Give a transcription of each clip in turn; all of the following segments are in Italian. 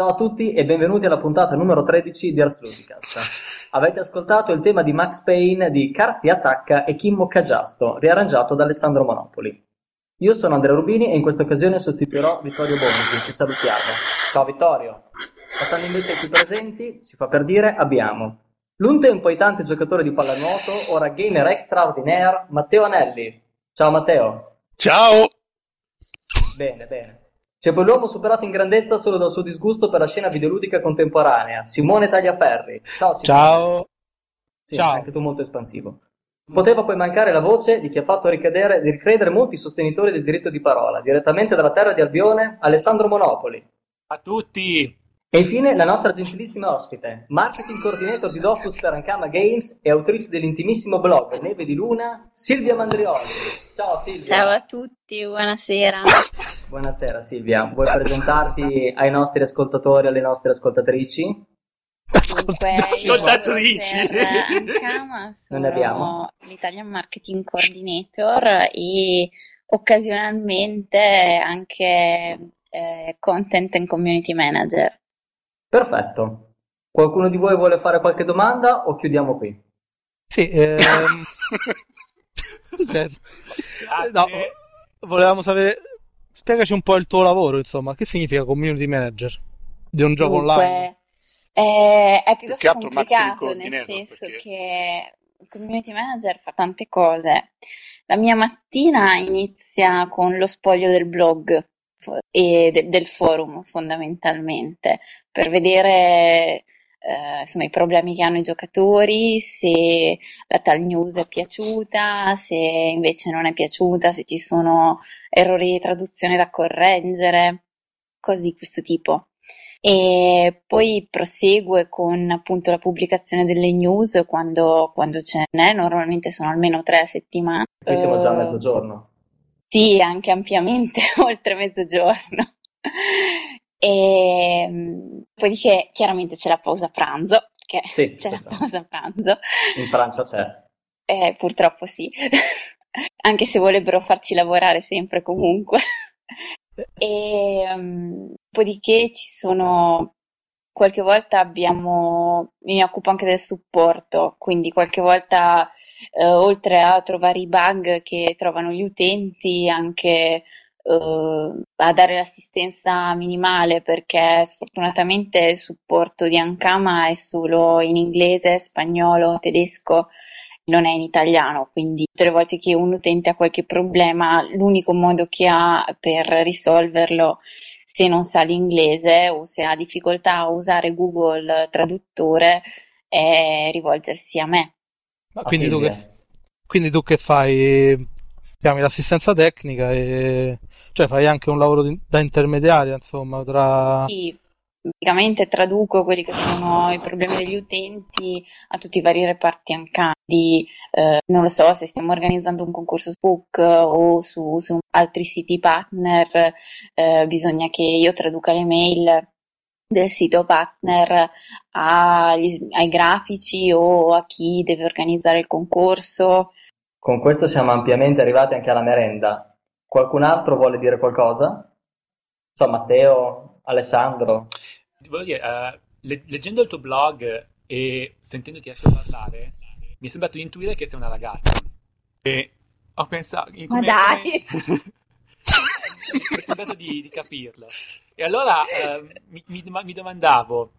Ciao a tutti e benvenuti alla puntata numero 13 di Ars Ludicast. Avete ascoltato il tema di Max Payne di Karsti Attacca e Kimmo Kaggiasto, riarrangiato da Alessandro Monopoli. Io sono Andrea Rubini e in questa occasione sostituirò Vittorio Bonzi, che salutiamo. Ciao Vittorio! Passando invece ai più presenti, si fa per dire, abbiamo l'un tempo ai tanti giocatore di pallanuoto, ora gamer extraordinaire, Matteo Anelli. Ciao Matteo! Ciao! Bene, bene. C'è poi l'uomo superato in grandezza solo dal suo disgusto per la scena videoludica contemporanea, Simone Tagliaferri. Ciao Simone. Ciao. Sì, ciao. Anche tu molto espansivo. Poteva poi mancare la voce di chi ha fatto ricredere molti sostenitori del diritto di parola, direttamente dalla terra di Albione, Alessandro Monopoli. A tutti. E infine la nostra gentilissima ospite, marketing coordinator di Softus per Ankama Games e autrice dell'intimissimo blog Neve di Luna, Silvia Mandrioli. Ciao Silvia. Ciao a tutti, buonasera. Buonasera Silvia, vuoi presentarti ai nostri ascoltatori e alle nostre ascoltatrici? Ascoltatrici! Ankama, sono l'Italian Marketing Coordinator e occasionalmente anche Content and Community Manager. Perfetto, qualcuno di voi vuole fare qualche domanda o chiudiamo qui? Sì, no, volevamo sapere... Spiegaci un po' il tuo lavoro, insomma, che significa community manager di un gioco online? È piuttosto complicato, nel senso che il community manager fa tante cose. La mia mattina inizia con lo spoglio del blog e del forum, fondamentalmente, per vedere insomma, i problemi che hanno i giocatori, se la tal news è piaciuta, se invece non è piaciuta, se ci sono errori di traduzione da correggere, cose di questo tipo. E poi prosegue con appunto la pubblicazione delle news quando ce n'è, normalmente sono almeno 3 settimane. Qui siamo già a mezzogiorno. Sì, anche ampiamente oltre mezzogiorno. E dopodiché chiaramente c'è la pausa pranzo, perché sì, c'è la pausa pranzo. In Francia c'è. Purtroppo sì, anche se vorrebbero farci lavorare sempre comunque. E dopodiché ci sono, qualche volta abbiamo, mi occupo anche del supporto, quindi qualche volta oltre a trovare i bug che trovano gli utenti, anche a dare l'assistenza minimale, perché sfortunatamente il supporto di Ankama è solo in inglese, spagnolo, tedesco, non è in italiano, quindi tutte le volte che un utente ha qualche problema, l'unico modo che ha per risolverlo, se non sa l'inglese o se ha difficoltà a usare Google Traduttore, è rivolgersi a me. Ma quindi tu che fai? Chiami l'assistenza tecnica e cioè fai anche un lavoro da intermediaria, insomma, tra... Sì, praticamente traduco quelli che sono i problemi degli utenti a tutti i vari reparti Ankama, non lo so, se stiamo organizzando un concorso su Book o su altri siti partner, bisogna che io traduca le mail del sito partner ai grafici o a chi deve organizzare il concorso. Con questo siamo ampiamente arrivati anche alla merenda. Qualcun altro vuole dire qualcosa? So, Matteo, Alessandro? Voglio dire, leggendo il tuo blog e sentendoti adesso parlare, mi è sembrato di intuire che sei una ragazza. E ho pensato... Ma dai! Mi è sembrato di capirlo. E allora mi domandavo,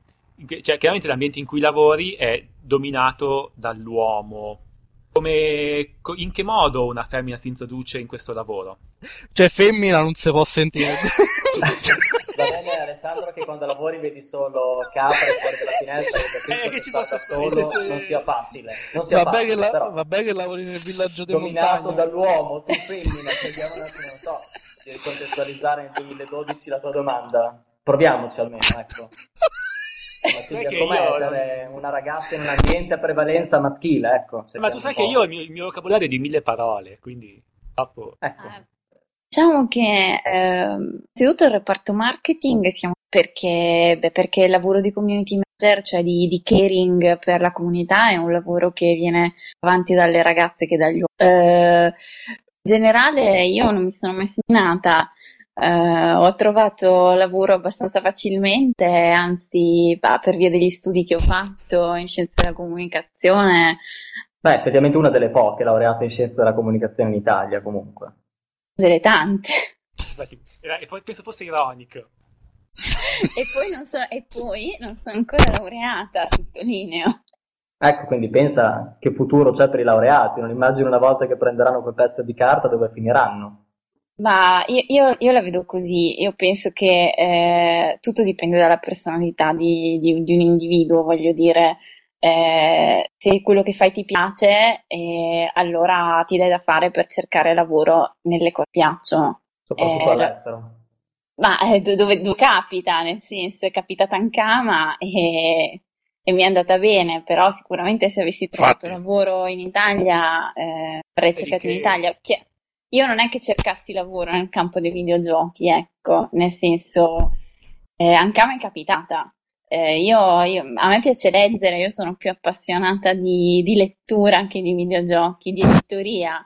cioè chiaramente l'ambiente in cui lavori è dominato dall'uomo. Come, in che modo una femmina si introduce in questo lavoro? Cioè femmina non si può sentire. Va bene Alessandro, che quando lavori vedi solo capre fuori dalla finestra, che ci passa solo, non sia facile. Non sia vabbè, facile, vabbè che lavori nel villaggio di montagna. Dominato dall'uomo, tu femmina, vediamo un attimo, non so, di ricontestualizzare nel 2012 la tua domanda. Proviamoci almeno, ecco. Ma Silvia, com'è essere una ragazza in un ambiente a prevalenza maschile, ecco. Ma tu sai che io il mio vocabolario è di 1000 parole, quindi ecco. Diciamo che innanzitutto il reparto marketing siamo perché il lavoro di community manager, cioè di caring per la comunità, è un lavoro che viene avanti dalle ragazze che dagli uomini. In generale io non mi sono mai segnata Ho trovato lavoro abbastanza facilmente, anzi per via degli studi che ho fatto in scienze della comunicazione. Beh, effettivamente una delle poche laureate in scienze della comunicazione in Italia, comunque. Delle tante. Penso fosse ironico. E poi non sono ancora laureata, sottolineo. Ecco, quindi pensa che futuro c'è per i laureati. Non immagino una volta che prenderanno quel pezzo di carta dove finiranno. Ma io la vedo così. Io penso che tutto dipende dalla personalità di un individuo, voglio dire. Se quello che fai ti piace, allora ti dai da fare per cercare lavoro nelle cose che piacciono, soprattutto all'estero. Ma dove capita, nel senso, è capitata Ankama e mi è andata bene, però sicuramente se avessi trovato lavoro in Italia, avrei cercato in Italia. Io non è che cercassi lavoro nel campo dei videogiochi, ecco, nel senso, Ankama è capitata. A me piace leggere, io sono più appassionata di lettura anche di videogiochi, di editoria,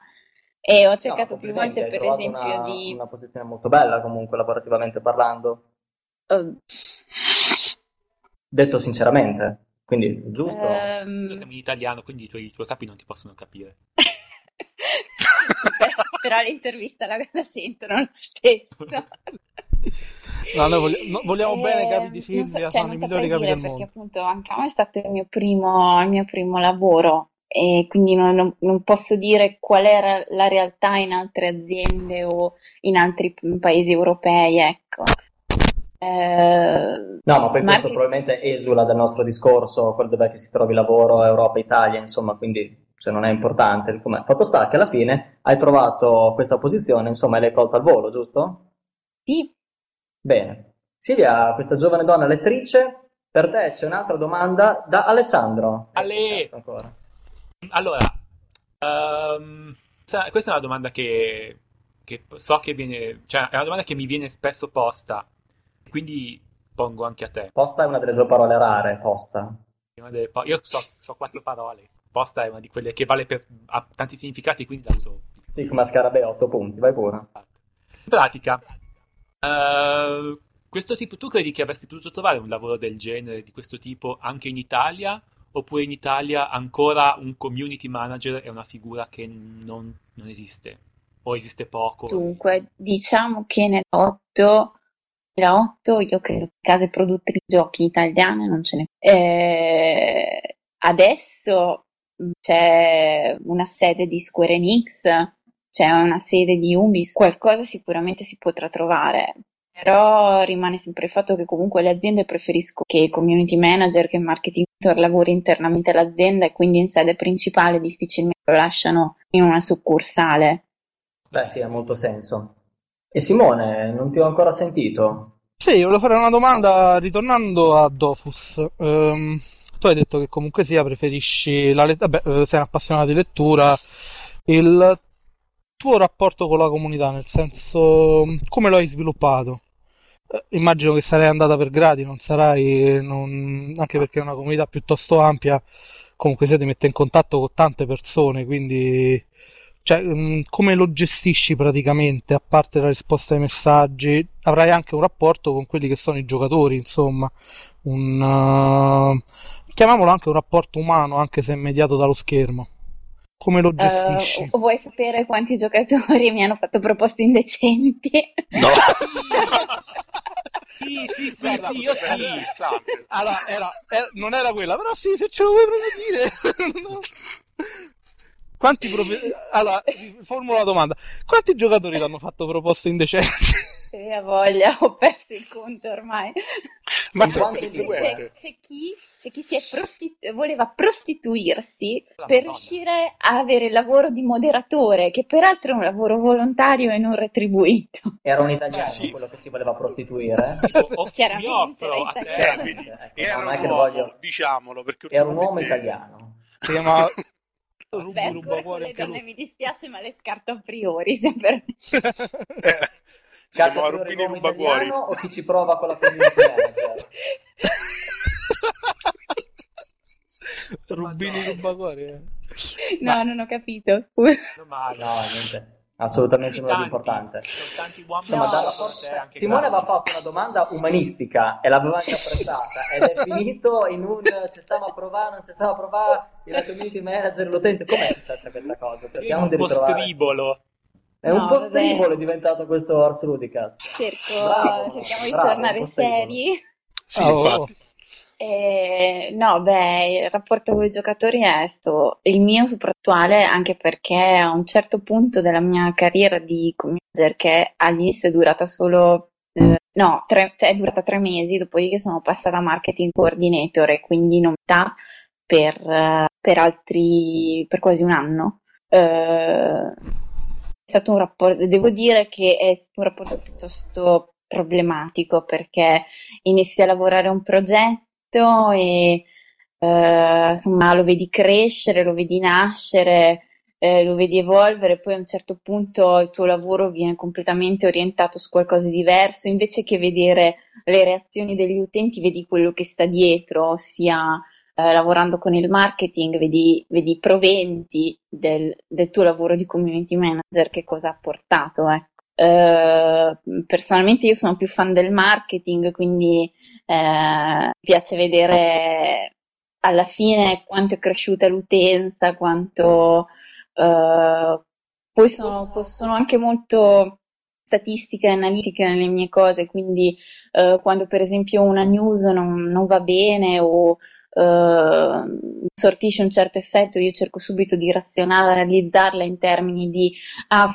e ho cercato più volte, per esempio, una posizione molto bella, comunque, lavorativamente parlando. Detto sinceramente, quindi giusto. Tu sei in italiano, quindi i tuoi capi non ti possono capire. Però l'intervista la sentono lo stesso. No, vogliamo bene capi di Silvia, sono i migliori capi del mondo. Perché appunto Ankama è stato il mio primo lavoro, e quindi non posso dire qual era la realtà in altre aziende o in altri paesi europei, ecco. No, ma poi questo probabilmente esula dal nostro discorso, quello dov'è che si trovi lavoro Europa, Italia, insomma, quindi cioè non è importante. Com'è. Fatto sta che alla fine hai trovato questa posizione, insomma, e l'hai colta al volo, giusto? Sì. Bene. Silvia, questa giovane donna lettrice, per te c'è un'altra domanda da Alessandro. Allora, questa è una domanda che so che viene, cioè è una domanda che mi viene spesso posta, quindi pongo anche a te. Posta è una delle due parole rare, posta. Io so 4 parole, posta è una di quelle che vale per ha tanti significati, quindi la uso. Sì, come a scarabeo, 8 punti, vai pure. In pratica... questo tipo, tu credi che avresti potuto trovare un lavoro del genere, di questo tipo, anche in Italia? Oppure in Italia ancora un community manager è una figura che non esiste? O esiste poco? Dunque, diciamo che nel 2008 io credo che case produttrici di giochi italiane non ce ne fossero. Adesso c'è una sede di Square Enix, c'è una sede di Ubisoft, qualcosa sicuramente si potrà trovare, però rimane sempre il fatto che comunque le aziende preferiscono che community manager, che marketing lavori internamente all'azienda, e quindi in sede principale difficilmente lo lasciano in una succursale. Beh sì, ha molto senso. E Simone, non ti ho ancora sentito. Sì, volevo fare una domanda ritornando a Dofus. Tu hai detto che comunque sia preferisci la lettura, sei un appassionato di lettura, il tuo rapporto con la comunità, nel senso, come lo hai sviluppato? Immagino che sarai andata per gradi, anche perché è una comunità piuttosto ampia, comunque si ti mette in contatto con tante persone, quindi cioè, come lo gestisci praticamente, a parte la risposta ai messaggi? Avrai anche un rapporto con quelli che sono i giocatori, insomma, chiamiamolo anche un rapporto umano, anche se mediato dallo schermo. Come lo gestisci? Vuoi sapere quanti giocatori mi hanno fatto proposte indecenti? No! sì, io sì. Allora, non era quella, però sì, se ce lo vuoi proprio dire. No. Allora, formulo la domanda. Quanti giocatori ti hanno fatto proposte indecenti? Se mia voglia, ho perso il conto ormai. Ma c'è chi si è voleva prostituirsi per riuscire a avere il lavoro di moderatore, che peraltro è un lavoro volontario e non retribuito. Era un italiano quello che si voleva prostituire? Chiaramente, era un uomo, diciamolo, perché era un uomo italiano. Si chiamava... le donne mi dispiace, ma le scarto a priori, se per me. Siamo a Rubini Rubacuori. O chi ci prova con la community manager? Rubini Rubacuori. No, non ho capito. Scusa. No, niente. assolutamente nulla di importante. Insomma, Simone aveva fatto una domanda umanistica e l'aveva anche apprezzata ed è finito in un ci stiamo a provare, non ci stiamo a provare, il community manager, l'utente. Com'è successa questa cosa? Cerchiamo di ritrovare. Postribolo. È un po' stribolo è diventato questo Ars Ludicast. Cerchiamo di tornare seri. Sì, infatti. No, beh, il rapporto con i giocatori è questo, il mio sopraattuale, anche perché a un certo punto della mia carriera di community, che all'inizio è durata solo è durata 3 mesi, dopodiché sono passata a marketing coordinator e quindi novità per quasi un anno. È stato un rapporto, devo dire che è stato un rapporto piuttosto problematico, perché inizi a lavorare un progetto e insomma lo vedi crescere, lo vedi nascere, lo vedi evolvere, poi a un certo punto il tuo lavoro viene completamente orientato su qualcosa di diverso, invece che vedere le reazioni degli utenti vedi quello che sta dietro, ossia lavorando con il marketing vedi i proventi del tuo lavoro di community manager, che cosa ha portato, ecco. Personalmente io sono più fan del marketing, quindi piace vedere alla fine quanto è cresciuta l'utenza, quanto poi sono anche molto statistica e analitica nelle mie cose, quindi quando per esempio una news non va bene o sortisce un certo effetto, io cerco subito di razionalizzarla in termini di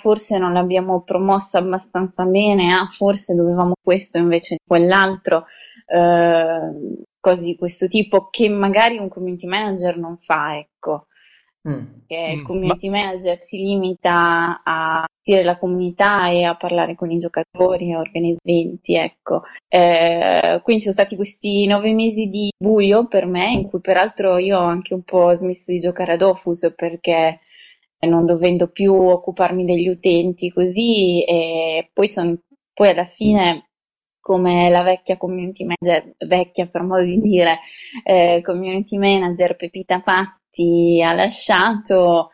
forse non l'abbiamo promossa abbastanza bene, forse dovevamo questo invece di quell'altro, cose di questo tipo che magari un community manager non fa, ecco. Che il community manager si limita a gestire la comunità e a parlare con i giocatori e organizzare eventi, ecco. Quindi sono stati questi 9 mesi di buio per me, in cui peraltro io ho anche un po' smesso di giocare a Dofus, perché non dovendo più occuparmi degli utenti così, e poi alla fine, come la vecchia community manager, vecchia per modo di dire, community manager Pepita Patti ha lasciato,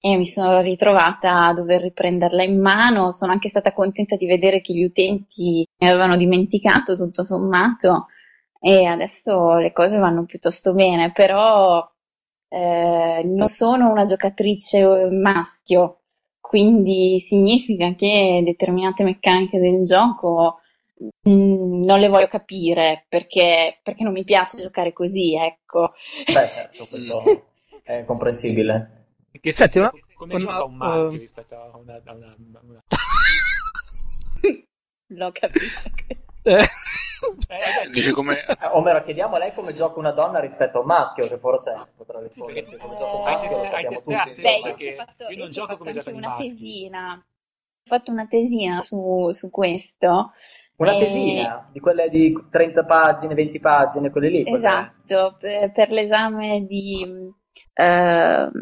e mi sono ritrovata a dover riprenderla in mano. Sono anche stata contenta di vedere che gli utenti mi avevano dimenticato tutto sommato, e adesso le cose vanno piuttosto bene, però non sono una giocatrice maschio, quindi significa che determinate meccaniche del gioco non le voglio capire, perché non mi piace giocare così, ecco. Beh, certo, quello è comprensibile. Perché senti, come gioca un maschio rispetto a una... L'ho capito. Dice come... O meno, chiediamo a lei come gioca una donna rispetto a un maschio, che forse potrà rispondere. Sì, come gioca un maschio, io non gioco come gioca un maschio. Ho fatto una tesina su questo. Una tesina, di quelle di 30 pagine, 20 pagine, quelle lì? Esatto, per l'esame di teoria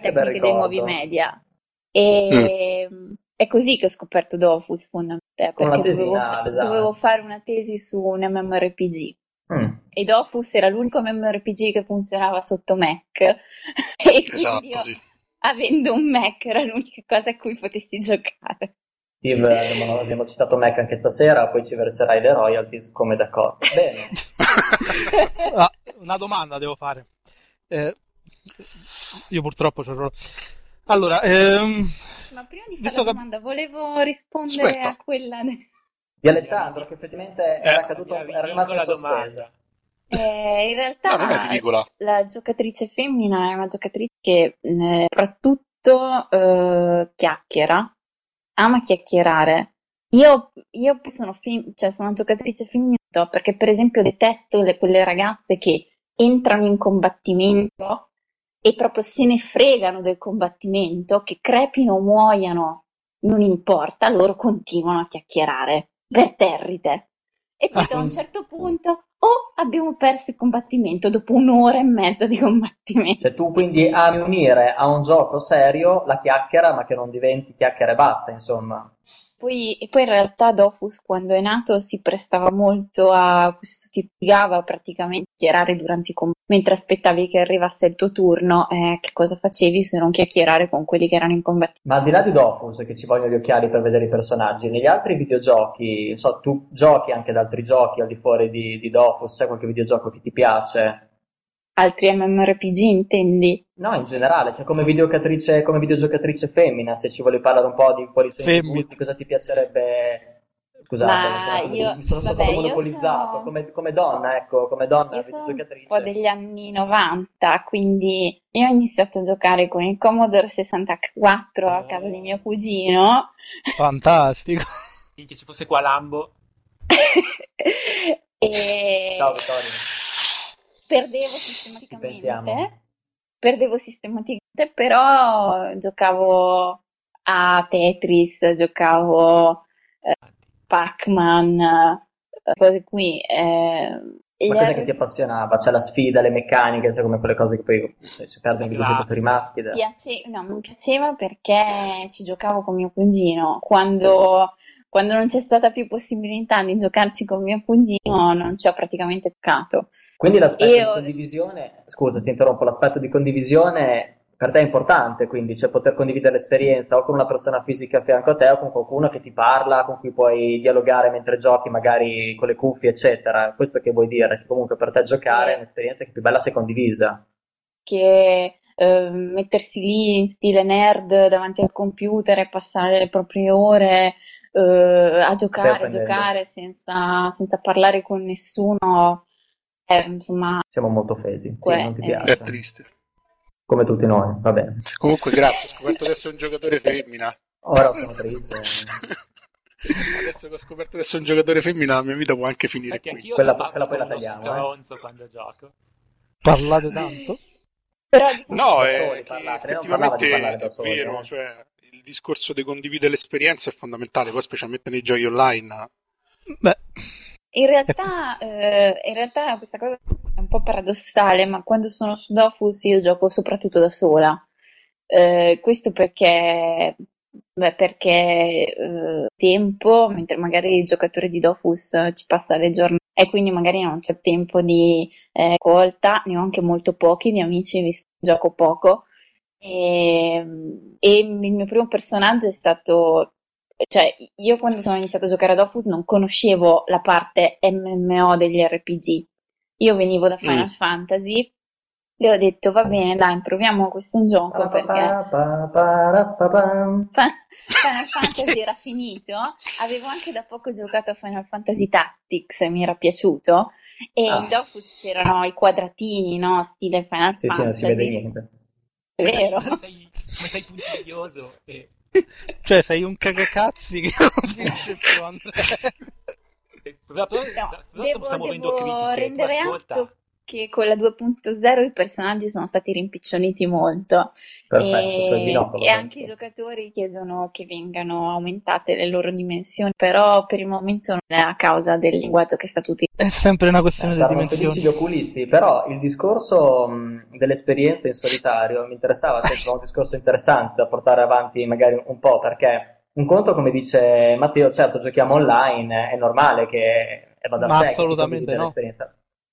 tecnica dei nuovi media. E è così che ho scoperto Dofus, fondamentalmente, perché dovevo fare una tesi su un MMORPG. E Dofus era l'unico MMORPG che funzionava sotto Mac. Esatto, sì. Avendo un Mac era l'unica cosa a cui potessi giocare. Steve, abbiamo citato Mac anche stasera, poi ci verserai le royalties, come d'accordo. Bene. Una domanda devo fare. Io purtroppo c'ho il ruolo. Allora, ma prima di fare la domanda volevo rispondere a quella di Alessandro, che effettivamente era rimasto in sospesa. In realtà la giocatrice femmina è una giocatrice che soprattutto chiacchiera. Ama chiacchierare. Io sono giocatrice femminile, perché per esempio detesto quelle ragazze che entrano in combattimento e proprio se ne fregano del combattimento, che crepino o muoiano, non importa, loro continuano a chiacchierare, imperterrite. E poi a un certo punto, abbiamo perso il combattimento dopo 1'30 di combattimento. Cioè tu quindi ami unire a un gioco serio la chiacchiera, ma che non diventi chiacchiera e basta, insomma. Poi in realtà Dofus, quando è nato, si prestava molto a questo tipo di gava, praticamente chiacchierare durante i combattimenti. Mentre aspettavi che arrivasse il tuo turno, che cosa facevi se non chiacchierare con quelli che erano in combattimento? Ma al di là di Dofus, che ci vogliono gli occhiali per vedere i personaggi, negli altri videogiochi, non so, tu giochi anche ad altri giochi al di fuori di Dofus? C'è qualche videogioco che ti piace? Altri MMORPG intendi? No, in generale, cioè come videogiocatrice femmina, se ci vuole parlare un po' di quali sono i gusti, cosa ti piacerebbe... Scusate, mi sono stato monopolizzato come donna, ecco, come donna videogiocatrice. Io sono un po' degli anni 90, quindi io ho iniziato a giocare con il Commodore 64 a casa di mio cugino. Fantastico! Che ci fosse qua Lambo. Ciao Vittorio. Perdevo sistematicamente, però giocavo a Tetris, giocavo Pac-Man, cose qui. Ma cosa che ti appassionava? C'è la sfida, le meccaniche, cioè come quelle cose che poi si perdono i giocatori maschi. No, mi piaceva perché ci giocavo con mio cugino. Quando non c'è stata più possibilità di giocarci con mio cugino, non ci ho praticamente toccato. Quindi l'aspetto di condivisione per te è importante, quindi, cioè poter condividere l'esperienza o con una persona fisica a fianco a te o con qualcuno che ti parla, con cui puoi dialogare mentre giochi, magari con le cuffie, eccetera. Questo che vuoi dire, che comunque per te giocare è un'esperienza che è più bella se condivisa. Che... mettersi lì in stile nerd davanti al computer e passare le proprie ore a giocare senza parlare con nessuno, insomma siamo molto offesi, sì, non ti piace. È triste come tutti noi, va bene, comunque grazie, ho scoperto adesso un giocatore femmina, ora sono triste. Adesso che ho scoperto adesso un giocatore femmina, la mia vita può anche finire qui. Quella poi la tagliamo, stronzo quando gioco. Parlate tanto? Però, no, effettivamente è vero, cioè, il discorso di condividere l'esperienza è fondamentale, poi specialmente nei giochi online. Beh. In realtà questa cosa è un po' paradossale, ma quando sono su Dofus io gioco soprattutto da sola, questo perché tempo, mentre magari il giocatore di Dofus ci passa le giornate e quindi magari non c'è tempo di colta, ne ho anche molto pochi di amici, visto che gioco poco, e il mio primo personaggio è stato, cioè io quando sono iniziato a giocare a Dofus non conoscevo la parte MMO degli RPG, io venivo da Final Fantasy, le ho detto va bene dai, proviamo questo gioco perché Final Fantasy era finito, avevo anche da poco giocato a Final Fantasy Tactics e mi era piaciuto, e in Dofus c'erano i quadratini, no, stile Final Fantasy, non si vede niente, è vero, ma sei puntiglioso cioè sei un cagacazzi che non finisce più, Andrea. Devo rendere atto che con la 2.0 i personaggi sono stati rimpiccioniti molto. Perfetto, e anche i giocatori chiedono che vengano aumentate le loro dimensioni, però per il momento non è a causa del linguaggio che è stato utilizzato. È sempre una questione di dimensioni. Felici gli oculisti, però il discorso dell'esperienza in solitario mi interessava, cioè, un discorso interessante da portare avanti magari un po', perché un conto, come dice Matteo, certo giochiamo online, è normale che vada a sé. Assolutamente no.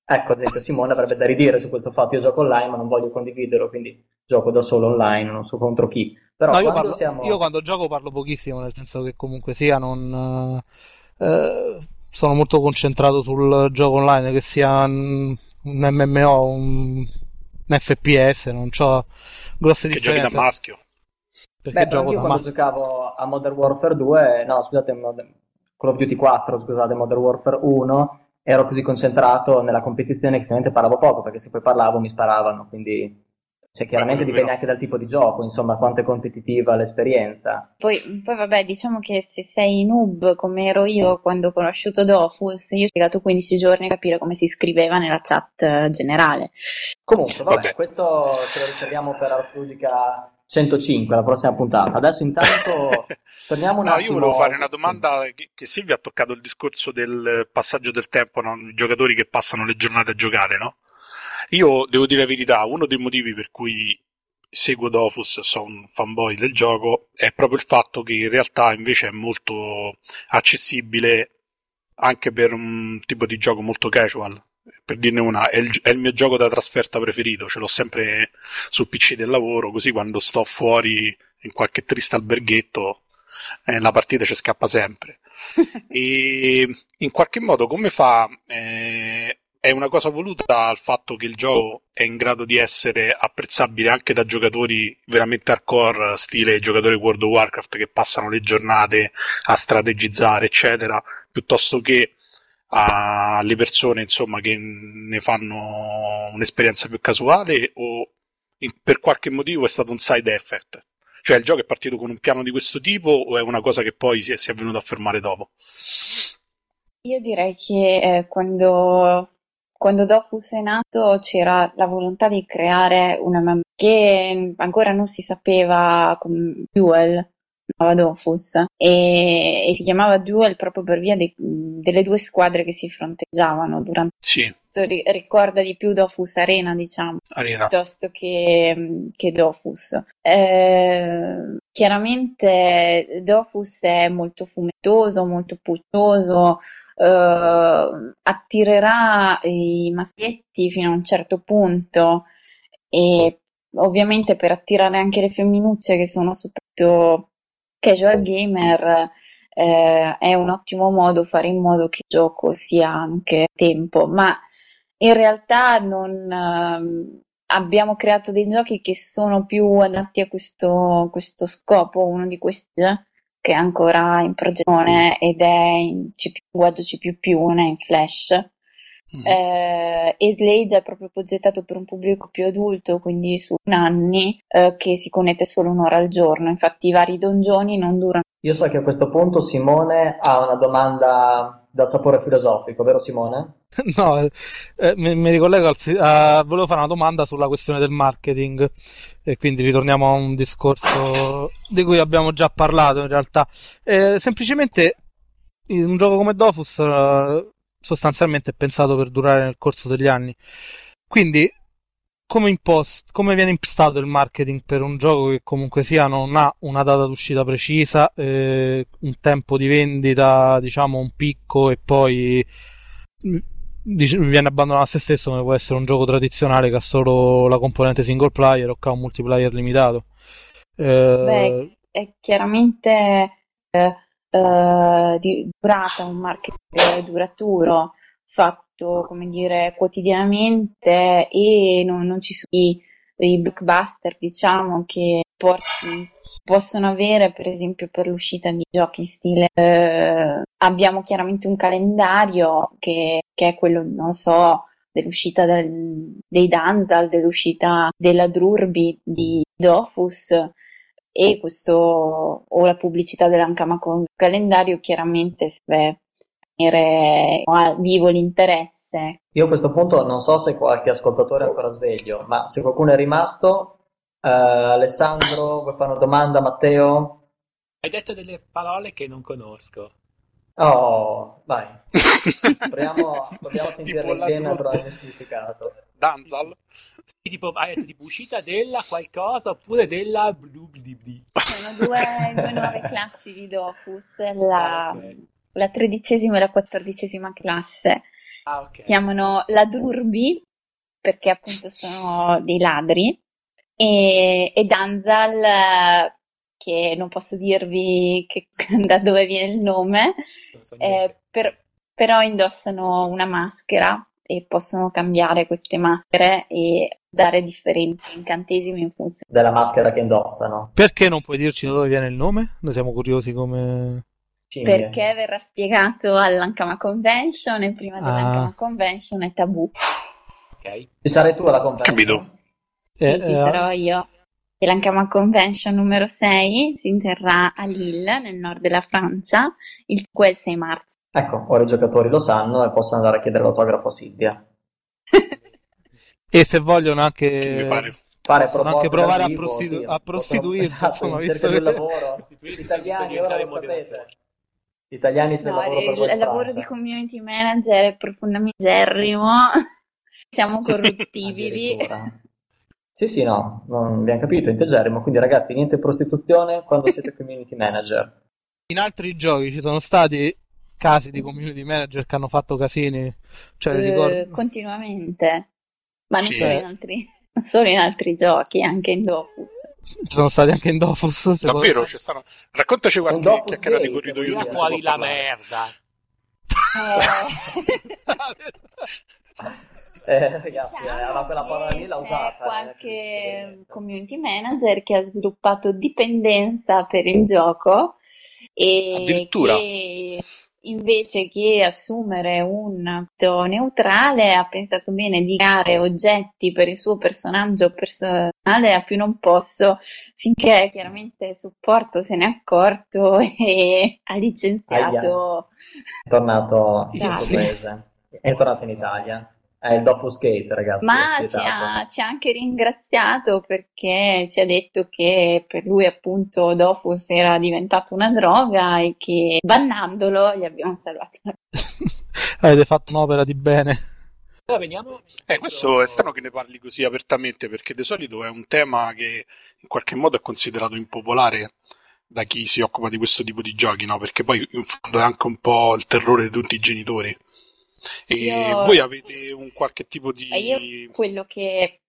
Ecco, ad esempio, Simone avrebbe da ridire su questo fatto. Io gioco online, ma non voglio condividerlo, quindi gioco da solo online, non so contro chi. Però no, io quando gioco parlo pochissimo, nel senso che comunque sia non sono molto concentrato sul gioco online, che sia un MMO, un FPS, non c'ho grosse differenze. Giochi da maschio. Perché gioco io da quando giocavo a Modern Warfare 2, no, scusate, Call of Duty 4, scusate, Modern Warfare 1. Ero così concentrato nella competizione che chiaramente parlavo poco, perché se poi parlavo mi sparavano, quindi cioè, chiaramente dipende anche dal tipo di gioco, insomma, quanto è competitiva l'esperienza. Poi vabbè, diciamo che se sei noob come ero io quando ho conosciuto Dofus, io ho spiegato 15 giorni a capire come si scriveva nella chat generale. Comunque, vabbè, questo ce lo riserviamo per Ars Ludica 105, la prossima puntata. Adesso intanto torniamo un attimo. Io volevo fare una domanda, che Silvia ha toccato il discorso del passaggio del tempo, no? I giocatori che passano le giornate a giocare, no? Io devo dire la verità, uno dei motivi per cui seguo Dofus, sono un fanboy del gioco, è proprio il fatto che in realtà invece è molto accessibile anche per un tipo di gioco molto casual. Per dirne una, è il mio gioco da trasferta preferito, ce l'ho sempre sul PC del lavoro, così quando sto fuori in qualche triste alberghetto la partita ci scappa sempre. E in qualche modo come fa, è una cosa voluta al fatto che il gioco è in grado di essere apprezzabile anche da giocatori veramente hardcore, stile giocatore World of Warcraft, che passano le giornate a strategizzare eccetera, piuttosto che alle persone insomma che ne fanno un'esperienza più casuale, o per qualche motivo è stato un side effect, cioè il gioco è partito con un piano di questo tipo o è una cosa che poi si è venuto a fermare dopo? Io direi che quando Dofus è nato c'era la volontà di creare una MMO che ancora non si sapeva come Duel, chiamava Dofus, e si chiamava Duel proprio per via delle due squadre che si fronteggiavano durante. Sì. Ricorda di più Dofus Arena, diciamo, Arena, piuttosto che Dofus. Chiaramente Dofus è molto fumettoso, molto puccioso, attirerà i maschietti fino a un certo punto, e ovviamente per attirare anche le femminucce, che sono soprattutto casual gamer, è un ottimo modo fare in modo che il gioco sia anche tempo, ma in realtà non abbiamo creato dei giochi che sono più adatti a questo scopo. Uno di questi che è ancora in progettazione ed è in linguaggio C++, non è in Flash. Slage è proprio progettato per un pubblico più adulto, quindi su nanni che si connette solo un'ora al giorno, infatti i vari donjoni non durano. Io so che a questo punto Simone ha una domanda da sapore filosofico, vero Simone? No, mi ricollego volevo fare una domanda sulla questione del marketing, e quindi ritorniamo a un discorso di cui abbiamo già parlato in realtà. Semplicemente in un gioco come Dofus sostanzialmente è pensato per durare nel corso degli anni, quindi come viene impostato il marketing per un gioco che comunque sia non ha una data d'uscita precisa, un tempo di vendita, diciamo un picco, e poi viene abbandonato a se stesso, come può essere un gioco tradizionale che ha solo la componente single player o che ha un multiplayer limitato? Beh, è chiaramente durata, un marketing duraturo fatto, come dire, quotidianamente, e non ci sono i blockbuster, diciamo, che possono avere per esempio per l'uscita di giochi in stile. Abbiamo chiaramente un calendario che è quello, non so, dell'uscita dei Danzal, dell'uscita della Durby di Dofus, e questo, o la pubblicità dell'Ankama con il calendario, chiaramente serve a vivo l'interesse. Io a questo punto non so se qualche ascoltatore è ancora sveglio, ma se qualcuno è rimasto, Alessandro, vuoi fare una domanda a Matteo? Hai detto delle parole che non conosco. Oh, vai. Dobbiamo sentirle insieme a trovare il significato. Danzal? Sì, tipo, hai detto tipo uscita della qualcosa oppure della blubdibdi. Sono due nuove classi di Dofus, la 13ª e la 14ª classe. Okay. Chiamano la Durby perché appunto sono dei ladri, e Danzal, che non posso dirvi da dove viene il nome, però indossano una maschera e possono cambiare queste maschere e usare differenti incantesimi in funzione della maschera che indossano. Perché non puoi dirci da dove viene il nome? Noi siamo curiosi come... Perché verrà spiegato all'Ankama Convention, e prima dell'Ankama Convention è tabù. Okay. Ci sarai tu alla convention? Capito. Sì, ci sarò io. E l'Ankama Convention numero 6 si interrà a Lille, nel nord della Francia, il 6 marzo. Ecco, ora i giocatori lo sanno e possono andare a chiedere l'autografo a Silvia. E se vogliono anche... possono anche provare a prostituirsi, insomma, visto che... lavoro. Gli italiani, ora lo sapete. Gli italiani c'è il lavoro di community manager è profondamente gerrimo, siamo corruttibili. Sì, no, non abbiamo capito, integerrimo, quindi ragazzi niente prostituzione quando siete community manager. In altri giochi ci sono stati casi di community manager che hanno fatto casini, cioè ricordo... continuamente, ma non solo in altri... non solo in altri giochi, anche in Dofus. Ci sono stati anche in Dofus. Davvero? Ci stanno... Raccontaci qualche chiacchierata di corridoio. Tira fuori la merda. Ragazzi, diciamo quella parola lì l'ha usata. C'è qualche community manager che ha sviluppato dipendenza per il gioco e addirittura che... invece che assumere un atto neutrale ha pensato bene di creare oggetti per il suo personaggio personale a più non posso, finché chiaramente il supporto se n'è accorto e ha licenziato. È tornato in paese, è tornato in Italia, è il Dofus Gate, ragazzi. Ma ci ha anche ringraziato perché ci ha detto che per lui appunto Dofus era diventato una droga e che bannandolo gli abbiamo salvato. Avete fatto un'opera di bene. Veniamo. Questo è strano che ne parli così apertamente, perché di solito è un tema che in qualche modo è considerato impopolare da chi si occupa di questo tipo di giochi, no? Perché poi in fondo è anche un po' il terrore di tutti i genitori. E voi avete un qualche tipo di... Io quello che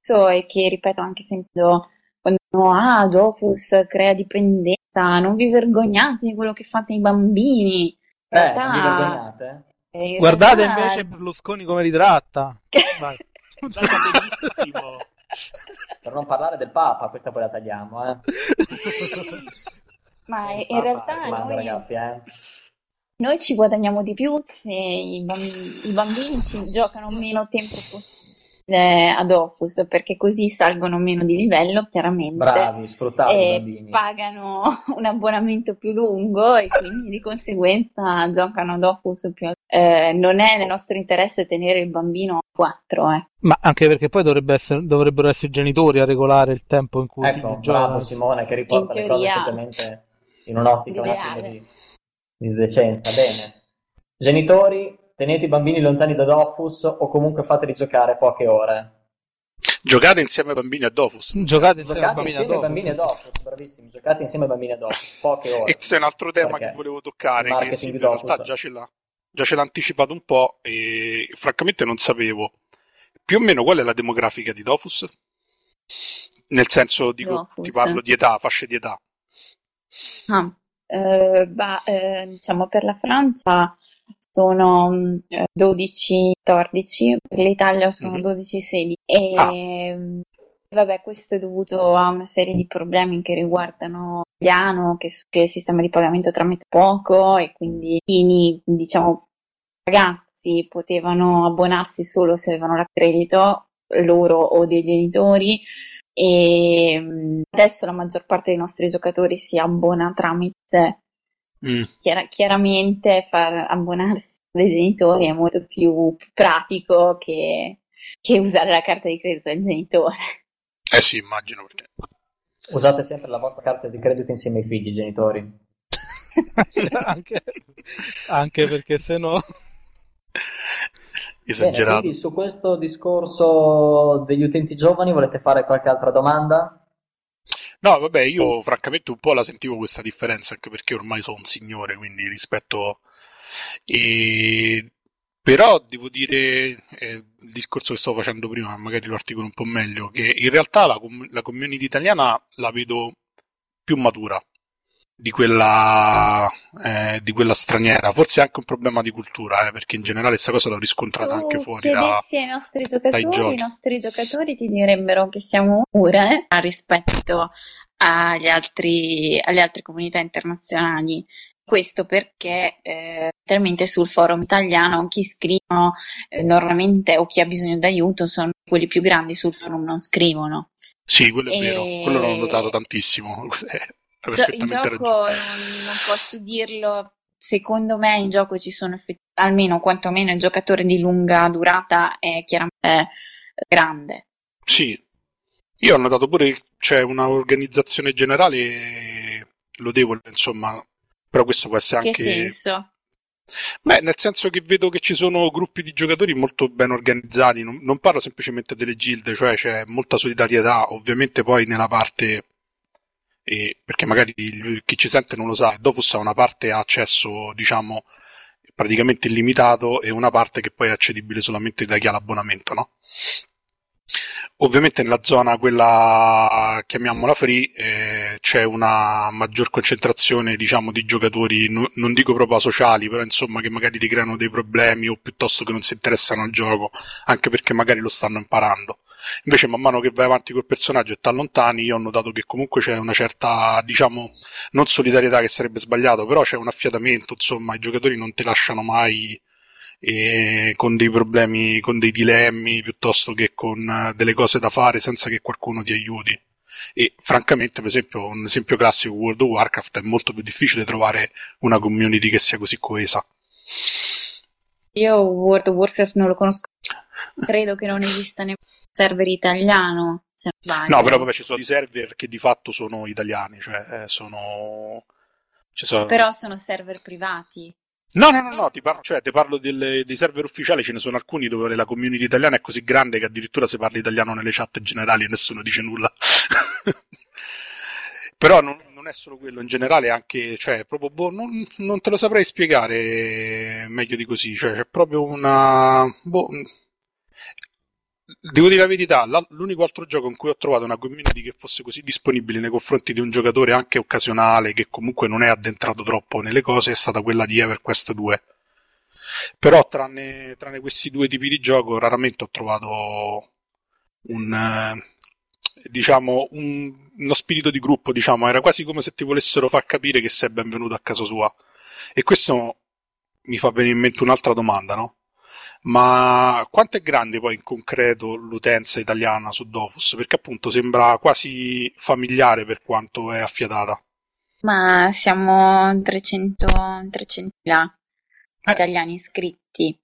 so e che ripeto anche sentendo quando Dofus crea dipendenza, non vi vergognate di quello che fate ai bambini. Non vi vergognate? In guardate realtà... invece Berlusconi come li tratta. Vai. Benissimo. Per non parlare del Papa, questa poi la tagliamo, Ma in realtà mando, noi... ragazzi, noi ci guadagniamo di più se i bambini ci giocano meno tempo possibile ad Dofus, perché così salgono meno di livello, chiaramente. Bravi, sfruttati i bambini. Pagano un abbonamento più lungo e quindi di conseguenza giocano ad Dofus più. Non è nel nostro interesse tenere il bambino a 4. Ma anche perché poi dovrebbero essere i genitori a regolare il tempo in cui giocano. Bravo Simone che riporta le cose completamente in un'ottica di decenza. Bene, genitori, tenete i bambini lontani da Dofus o comunque fateli giocare poche ore. Giocate insieme ai bambini a Dofus. Giocate insieme ai bambini a Dofus. Bravissimi, giocate insieme ai bambini a Dofus, poche ore. E c'è un altro tema che volevo toccare, che in realtà già ce l'ha anticipato un po' e francamente non sapevo. Più o meno qual è la demografica di Dofus? Nel senso, ti parlo di età, fasce di età. Diciamo per la Francia sono 12-14, per l'Italia sono 12-16 e vabbè, questo è dovuto a una serie di problemi che riguardano il piano, che il sistema di pagamento tramite poco, e quindi diciamo ragazzi potevano abbonarsi solo se avevano l'accredito loro o dei genitori. E adesso la maggior parte dei nostri giocatori si abbona tramite chiaramente far abbonarsi dai genitori è molto più pratico che usare la carta di credito del genitore. Sì, immagino, perché usate sempre la vostra carta di credito insieme ai figli, genitori. anche perché sennò esagerato. Bene, quindi su questo discorso degli utenti giovani volete fare qualche altra domanda? No, vabbè, io francamente un po' la sentivo questa differenza, anche perché ormai sono un signore, quindi rispetto... Però devo dire, il discorso che stavo facendo prima, magari lo articolo un po' meglio, che in realtà la community italiana la vedo più matura di quella straniera, forse è anche un problema di cultura, perché in generale questa cosa l'ho riscontrata anche fuori dai giochi. I nostri giocatori ti direbbero che siamo pure rispetto alle altre comunità internazionali. Questo perché talmente sul forum italiano chi scrivono normalmente o chi ha bisogno d'aiuto sono quelli più grandi, sul forum non scrivono. Sì, quello è vero, quello l'ho notato tantissimo. Il gioco non posso dirlo, secondo me in gioco ci sono almeno quantomeno il giocatore di lunga durata è chiaramente grande. Sì, io ho notato pure che c'è un'organizzazione generale lodevole, insomma, però questo può essere anche... Che senso? Beh, nel senso che vedo che ci sono gruppi di giocatori molto ben organizzati, non parlo semplicemente delle guild, cioè c'è molta solidarietà, ovviamente poi nella parte, perché magari chi ci sente non lo sa, Dofus ha una parte a accesso, diciamo, praticamente illimitato e una parte che poi è accedibile solamente da chi ha l'abbonamento, no? Ovviamente nella zona, quella chiamiamola free, c'è una maggior concentrazione, diciamo, di giocatori, non dico proprio asociali, però insomma che magari ti creano dei problemi o piuttosto che non si interessano al gioco, anche perché magari lo stanno imparando. Invece man mano che vai avanti col personaggio e ti allontani, io ho notato che comunque c'è una certa, diciamo, non solidarietà che sarebbe sbagliato, però c'è un affiatamento, insomma, i giocatori non ti lasciano mai... e con dei problemi, con dei dilemmi piuttosto che con delle cose da fare senza che qualcuno ti aiuti. E francamente, per esempio, un esempio classico, World of Warcraft, è molto più difficile trovare una community che sia così coesa. Io World of Warcraft non lo conosco, credo che non esista nemmeno un server italiano, se non sbaglio. No, però vabbè, ci sono dei server che di fatto sono italiani, cioè sono... Però sono server privati. No, ti parlo dei server ufficiali, ce ne sono alcuni dove la community italiana è così grande che addirittura si parla italiano nelle chat generali e nessuno dice nulla. Però non è solo quello, in generale anche, cioè, proprio non te lo saprei spiegare meglio di così, cioè c'è proprio una... Devo dire la verità, l'unico altro gioco in cui ho trovato una community che fosse così disponibile nei confronti di un giocatore anche occasionale, che comunque non è addentrato troppo nelle cose, è stata quella di EverQuest 2. Però tranne questi due tipi di gioco raramente ho trovato uno spirito di gruppo, diciamo. Era quasi come se ti volessero far capire che sei benvenuto a casa sua. E questo mi fa venire in mente un'altra domanda, no? Ma quanto è grande poi in concreto l'utenza italiana su Dofus? Perché appunto sembra quasi familiare per quanto è affiatata. Ma siamo 300.000 italiani iscritti.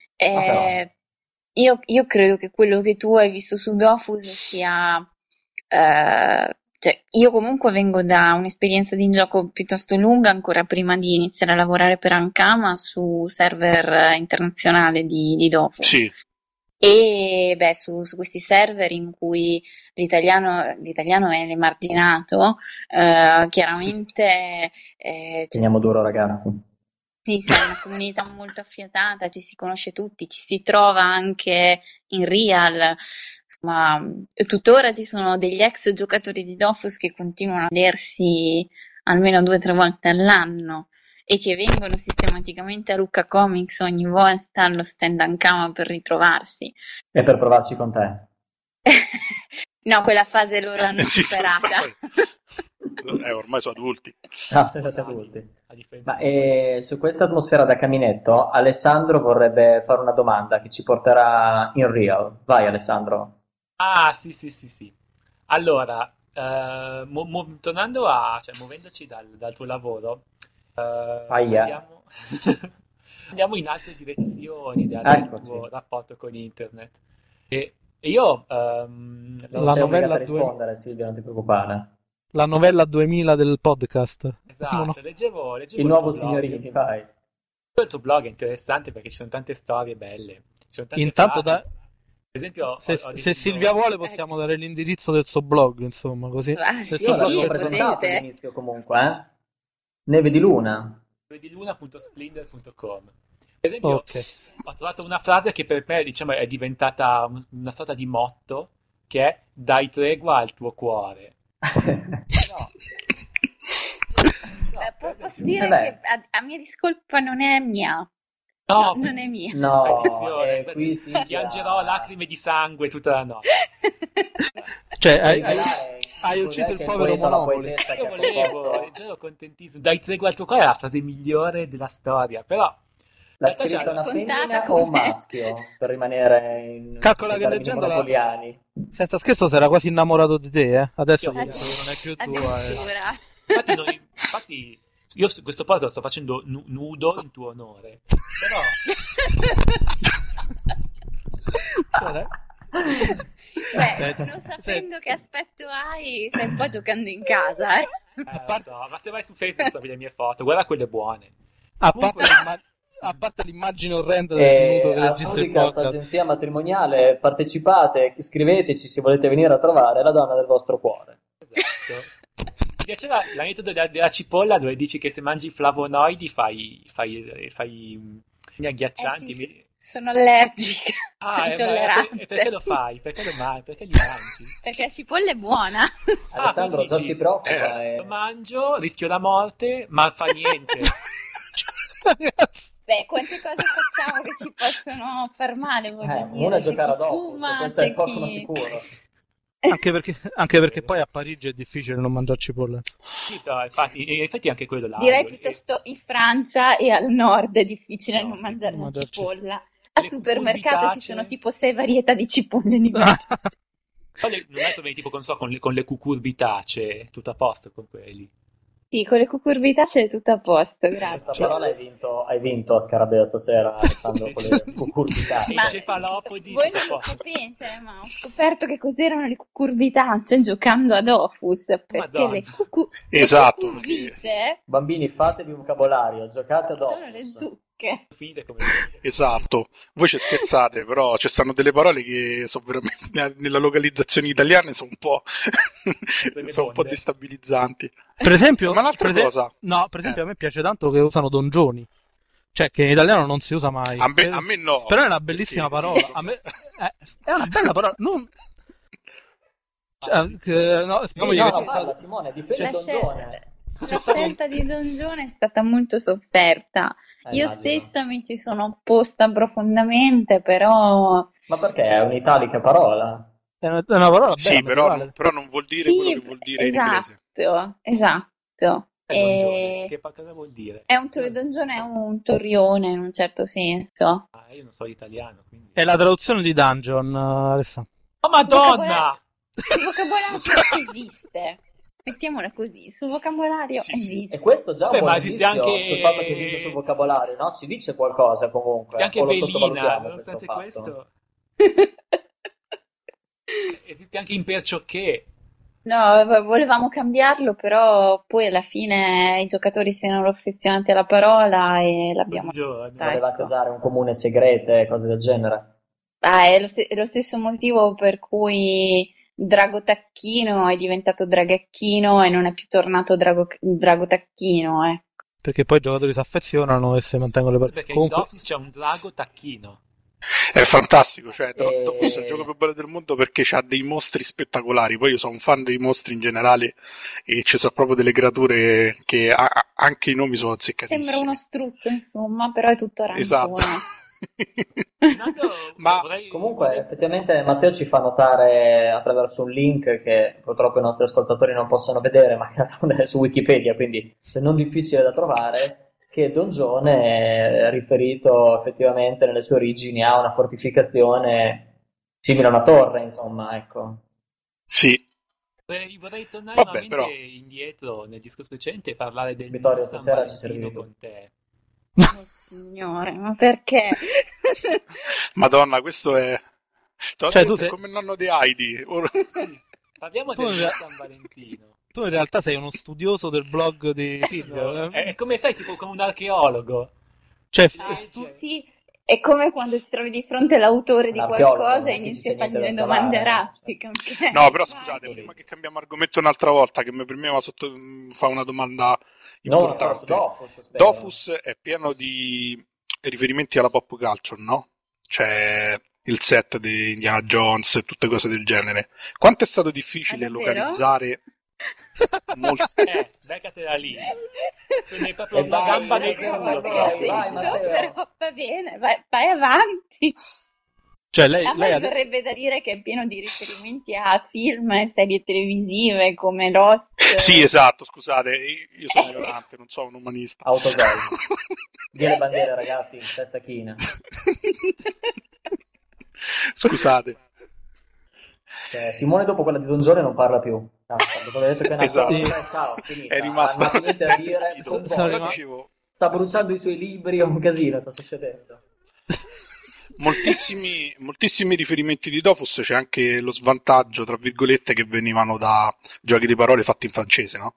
Io credo che quello che tu hai visto su Dofus sia... cioè, io comunque vengo da un'esperienza di gioco piuttosto lunga, ancora prima di iniziare a lavorare per Ankama, su server internazionale di Dofus. Sì. E beh, su questi server in cui l'italiano è emarginato, chiaramente... teniamo duro, ragazzi. Sì, è una comunità molto affiatata, ci si conosce tutti, ci si trova anche in real... Ma tuttora ci sono degli ex giocatori di Dofus che continuano a vedersi almeno 2 o 3 volte all'anno e che vengono sistematicamente a Lucca Comics ogni volta allo stand Ankama per ritrovarsi. E per provarci con te? No, quella fase loro l'hanno superata. Ormai sono adulti. No, sono stati adulti. Ma su questa atmosfera da caminetto, Alessandro vorrebbe fare una domanda che ci porterà in real. Vai, Alessandro. Ah, sì. Allora, tornando a... cioè, muovendoci dal tuo lavoro, andiamo in altre direzioni del tuo rapporto con internet. E io... la novella 2000... Silvia, non ti preoccupare. La novella 2000 del podcast. Esatto, no. Leggevo il nuovo signorini, vai. Il tuo blog è interessante perché ci sono tante storie belle. Ci sono tante Per esempio, se Silvia vuole possiamo dare l'indirizzo del suo blog, insomma, così. Sì, l'ho presentato all'inizio comunque, Neve di Luna. nevediluna.splendor.com. Per esempio, ho trovato una frase che per me, diciamo, è diventata una sorta di motto, che è "dai tregua al tuo cuore". Posso dire che a mia discolpa non è mia. No, non è mia. No, attenzione, qui sì, piangerò lacrime di sangue tutta la notte. Cioè, hai ucciso il povero Monopoli. Io volevo, ero contentissimo. Dai tregua al tuo cuore è la frase migliore della storia, però l'ha scritta una femmina o un maschio, per rimanere in... Calcola che leggendo senza scherzo si era quasi innamorato di te, adesso non è più tua. Infatti io questo podcast lo sto facendo nudo in tuo onore, però... non sapendo che aspetto hai, stai un po' giocando in casa, Lo so, ma se vai su Facebook trovi le mie foto, guarda quelle buone. A parte, a parte l'immagine orrenda del minuto che registra il podcast, agenzia matrimoniale, partecipate, iscriveteci se volete venire a trovare la donna del vostro cuore. Esatto. Mi piaceva l'aneddoto della cipolla dove dici che se mangi flavonoidi fai agghiaccianti. Sì. Sono allergica, sono intollerante. E perché lo fai? Perché lo mangi? Perché li mangi? Perché la cipolla è buona. Alessandro già si preoccupa. Lo mangio, rischio la morte, ma fa niente. Beh, quante cose facciamo che ci possono far male, voglio dire. Una giocare ad Dofus, questo è poco ma sicuro. Anche perché poi a Parigi è difficile non mangiare cipolla. Sì, no, infatti anche quello là. Direi piuttosto in Francia e al nord è difficile non mangiare una cipolla. Al supermercato ci sono tipo 6 varietà di cipolle diverse. Poi non è come tipo con le cucurbitacee, tutto a posto con quelli. Sì, con le cucurbitacee è tutto a posto, grazie. Questa parola hai vinto a Scarabeo stasera, Alessandro, con le cucurbitacee. Ma cefalopodi, voi non lo sapete, ma ho scoperto che cos'erano le cucurbitacee giocando a Dofus, perché le cucurbite... Bambini, fatevi un vocabolario, giocate a Dofus. Sono le zucche. Esatto, voi ci scherzate, però ci stanno delle parole che sono veramente, nella localizzazione italiana, sono un po' destabilizzanti. Per esempio, cosa? No, per esempio a me piace tanto che usano dongioni. Cioè, che in italiano non si usa mai. A me no. Però è una bellissima parola. A me è una bella parola. Non... Simone, difende dongione. La scelta di dongione è stata molto sofferta. Io stessa mi ci sono opposta profondamente, però... Ma perché è un'italica parola? È una parola bella. Sì, però non vuol dire quello che vuol dire in inglese. Esatto. Che cosa vuol dire? Dongione è un torrione in un certo senso. Io non so l'italiano, quindi... È la traduzione di dungeon, Alessandro. Oh, madonna! Il vocabolario esiste. Mettiamola così, sul vocabolario esiste. E questo già un esiste anche sul fatto che esiste sul vocabolario, no? Ci dice qualcosa comunque. C'è anche velina, nonostante questo. Esiste anche in perciò che. No, volevamo cambiarlo, però poi alla fine i giocatori si erano affezionati alla parola e l'abbiamo. Volevate usare un comune segreto, cose del genere. È lo stesso motivo per cui Dragotacchino è diventato Dragacchino e non è più tornato Dragotacchino, ecco. Perché poi i giocatori si affezionano e si mantengono le parole. Perché comunque... in Dofus c'è un Dragotacchino. È fantastico, cioè Dofus è il gioco più bello del mondo perché c'ha dei mostri spettacolari. Poi io sono un fan dei mostri in generale e ci sono proprio delle creature che anche i nomi sono azzeccatissimi. Sembra uno struzzo, insomma, però è tutto rancone. Esatto. Ma comunque effettivamente Matteo ci fa notare attraverso un link che purtroppo i nostri ascoltatori non possono vedere, ma che è su Wikipedia, quindi se non difficile da trovare, che dongione è riferito effettivamente nelle sue origini a una fortificazione simile a una torre, insomma, ecco. Sì. Vorrei tornare indietro nel discorso recente e parlare del Vittorio, stasera ci servivo con te. Oh, signore, ma perché? Madonna, questo è... Cioè, tu sei come il nonno di Heidi. Sì. Parliamo del San Valentino. Tu in realtà sei uno studioso del blog di Silvia. È come sai, tipo come un archeologo. Cioè, sì, è come quando ti trovi di fronte all'autore di qualcosa e inizi a fargli le domande raffiche. Okay? No, però scusate, prima che cambiamo argomento un'altra volta, che mi premeva sotto fa una domanda importante. Dofus è pieno di riferimenti alla pop culture, no? Cioè... il set di Indiana Jones e tutte cose del genere. Quanto è stato difficile localizzare molti... beccatela lì. Quindi è proprio una gamba nel culo. Però va bene, vai avanti. Cioè lei verrebbe da dire che è pieno di riferimenti a film e serie televisive come Lost. Sì, esatto, scusate, io sono ignorante, non sono un umanista. Autogol. Via le bandiere, ragazzi, testa china. Scusate. Simone dopo quella di Dongione non parla più. Dopo aver detto che è ciao, finita. È rimasta a dire sta bruciando i suoi libri, è un casino, sta succedendo. Moltissimi riferimenti di Dofus, c'è anche lo svantaggio tra virgolette che venivano da giochi di parole fatti in francese, no?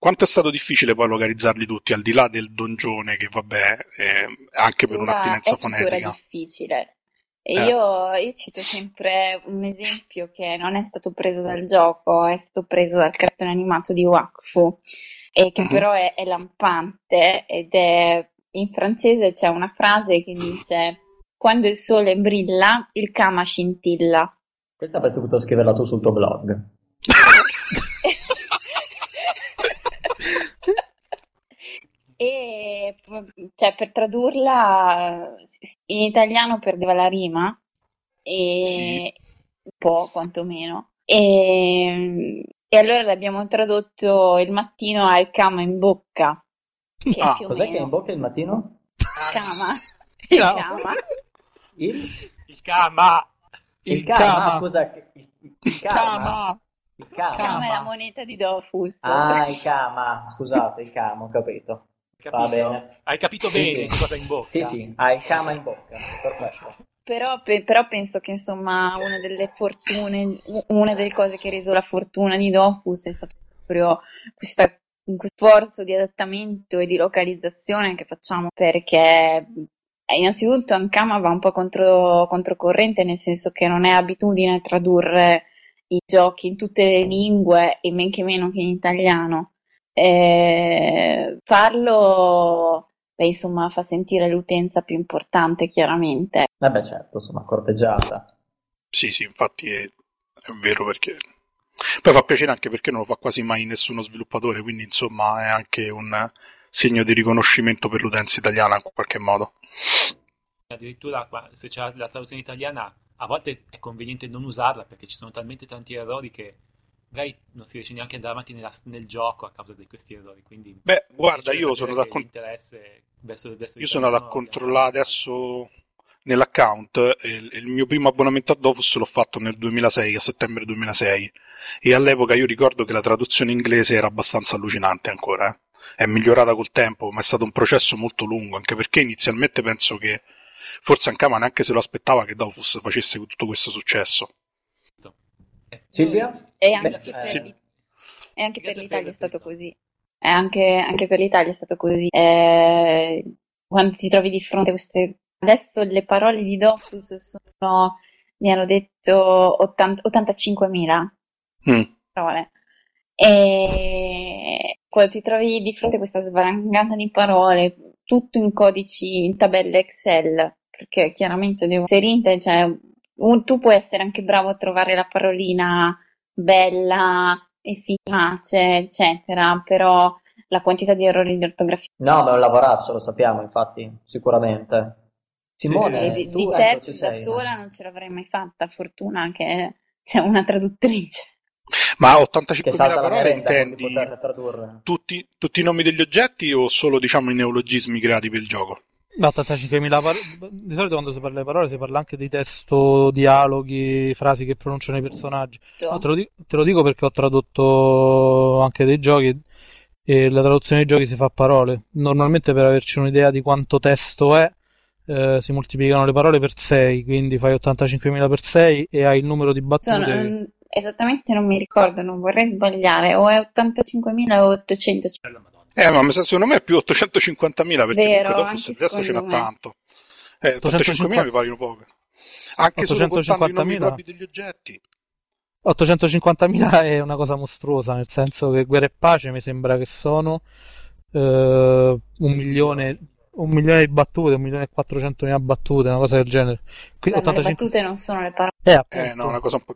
Quanto è stato difficile poi localizzarli tutti, al di là del dongione, che vabbè, anche per un'attinenza fonetica? È difficile. E io cito sempre un esempio che non è stato preso dal gioco, è stato preso dal cartone animato di Wakfu, e che però è lampante, ed è in francese c'è una frase che dice: quando il sole brilla, il Kama scintilla. Questa avresti potuto scriverla tu sul tuo blog. E cioè, per tradurla in italiano perdeva la rima, e un po' quantomeno, e allora l'abbiamo tradotto il mattino al Kama in bocca. Che è più cos'è meno. Che è in bocca il mattino? Kama. Il Kama. Scusa, il Kama è la moneta di Dofus. Ah, il Kama, scusate, il Kama, ho capito. Va bene. Hai capito bene sì. Cosa in bocca? Sì, hai il Kama in bocca. Perfetto. Però penso che insomma una delle cose che ha reso la fortuna di Dofus è stato proprio questo sforzo di adattamento e di localizzazione che facciamo, perché innanzitutto Ankama va un po' controcorrente, nel senso che non è abitudine tradurre i giochi in tutte le lingue e men che meno che in italiano. Farlo insomma fa sentire l'utenza più importante, chiaramente. Vabbè, certo, insomma, corteggiata. Sì, infatti è vero, perché poi fa piacere anche perché non lo fa quasi mai nessuno sviluppatore, quindi insomma è anche un segno di riconoscimento per l'utenza italiana in qualche modo. Addirittura se c'è la traduzione italiana a volte è conveniente non usarla, perché ci sono talmente tanti errori che magari non si riesce neanche ad andare avanti nel gioco a causa di questi errori. Quindi, beh, guarda, io sono andato a controllare adesso nell'account, il mio primo abbonamento a Dofus l'ho fatto nel 2006, a settembre 2006, e all'epoca io ricordo che la traduzione inglese era abbastanza allucinante ancora. È migliorata col tempo, ma è stato un processo molto lungo, anche perché inizialmente penso che forse Ankama neanche se lo aspettava che Dofus facesse tutto questo successo. Silvia? E anche per l'Italia è stato così. Anche per l'Italia è stato così. Quando ti trovi di fronte a queste... Adesso le parole di Dofus sono, mi hanno detto, 85.000 parole. E quando ti trovi di fronte a questa svalangata di parole, tutto in codici, in tabelle Excel, perché chiaramente devo inserire, cioè, tu puoi essere anche bravo a trovare la parolina bella, efficace, eccetera, però la quantità di errori di ortografia... No, ma è un lavoraccio, lo sappiamo, infatti, sicuramente. Simone, tu di certo da sola non ce l'avrei mai fatta, fortuna che c'è una traduttrice. Ma 85.000 parole intendi tutti i nomi degli oggetti o solo, diciamo, i neologismi creati per il gioco? No, 85.000 parole. Di solito quando si parla di parole si parla anche di testo, dialoghi, frasi che pronunciano i personaggi. No, te lo dico perché ho tradotto anche dei giochi e la traduzione dei giochi si fa a parole. Normalmente, per averci un'idea di quanto testo è, si moltiplicano le parole per 6, quindi fai 85.000 per 6 e hai il numero di battute. Esattamente non mi ricordo, non vorrei sbagliare, o è 85.000 o 800. Ma secondo me è più 850.000, perché vero, Dofus il resto ce n'ha tanto. 850.000 mi paiono poco. Anche 850.000. Solo contando i nomi propri degli oggetti. 850.000 è una cosa mostruosa, nel senso che Guerra e Pace mi sembra che sono 1 milione di battute, 1.400.000 battute, una cosa del genere. Quindi, ma 85... le battute non sono le parole. No, una cosa un po'...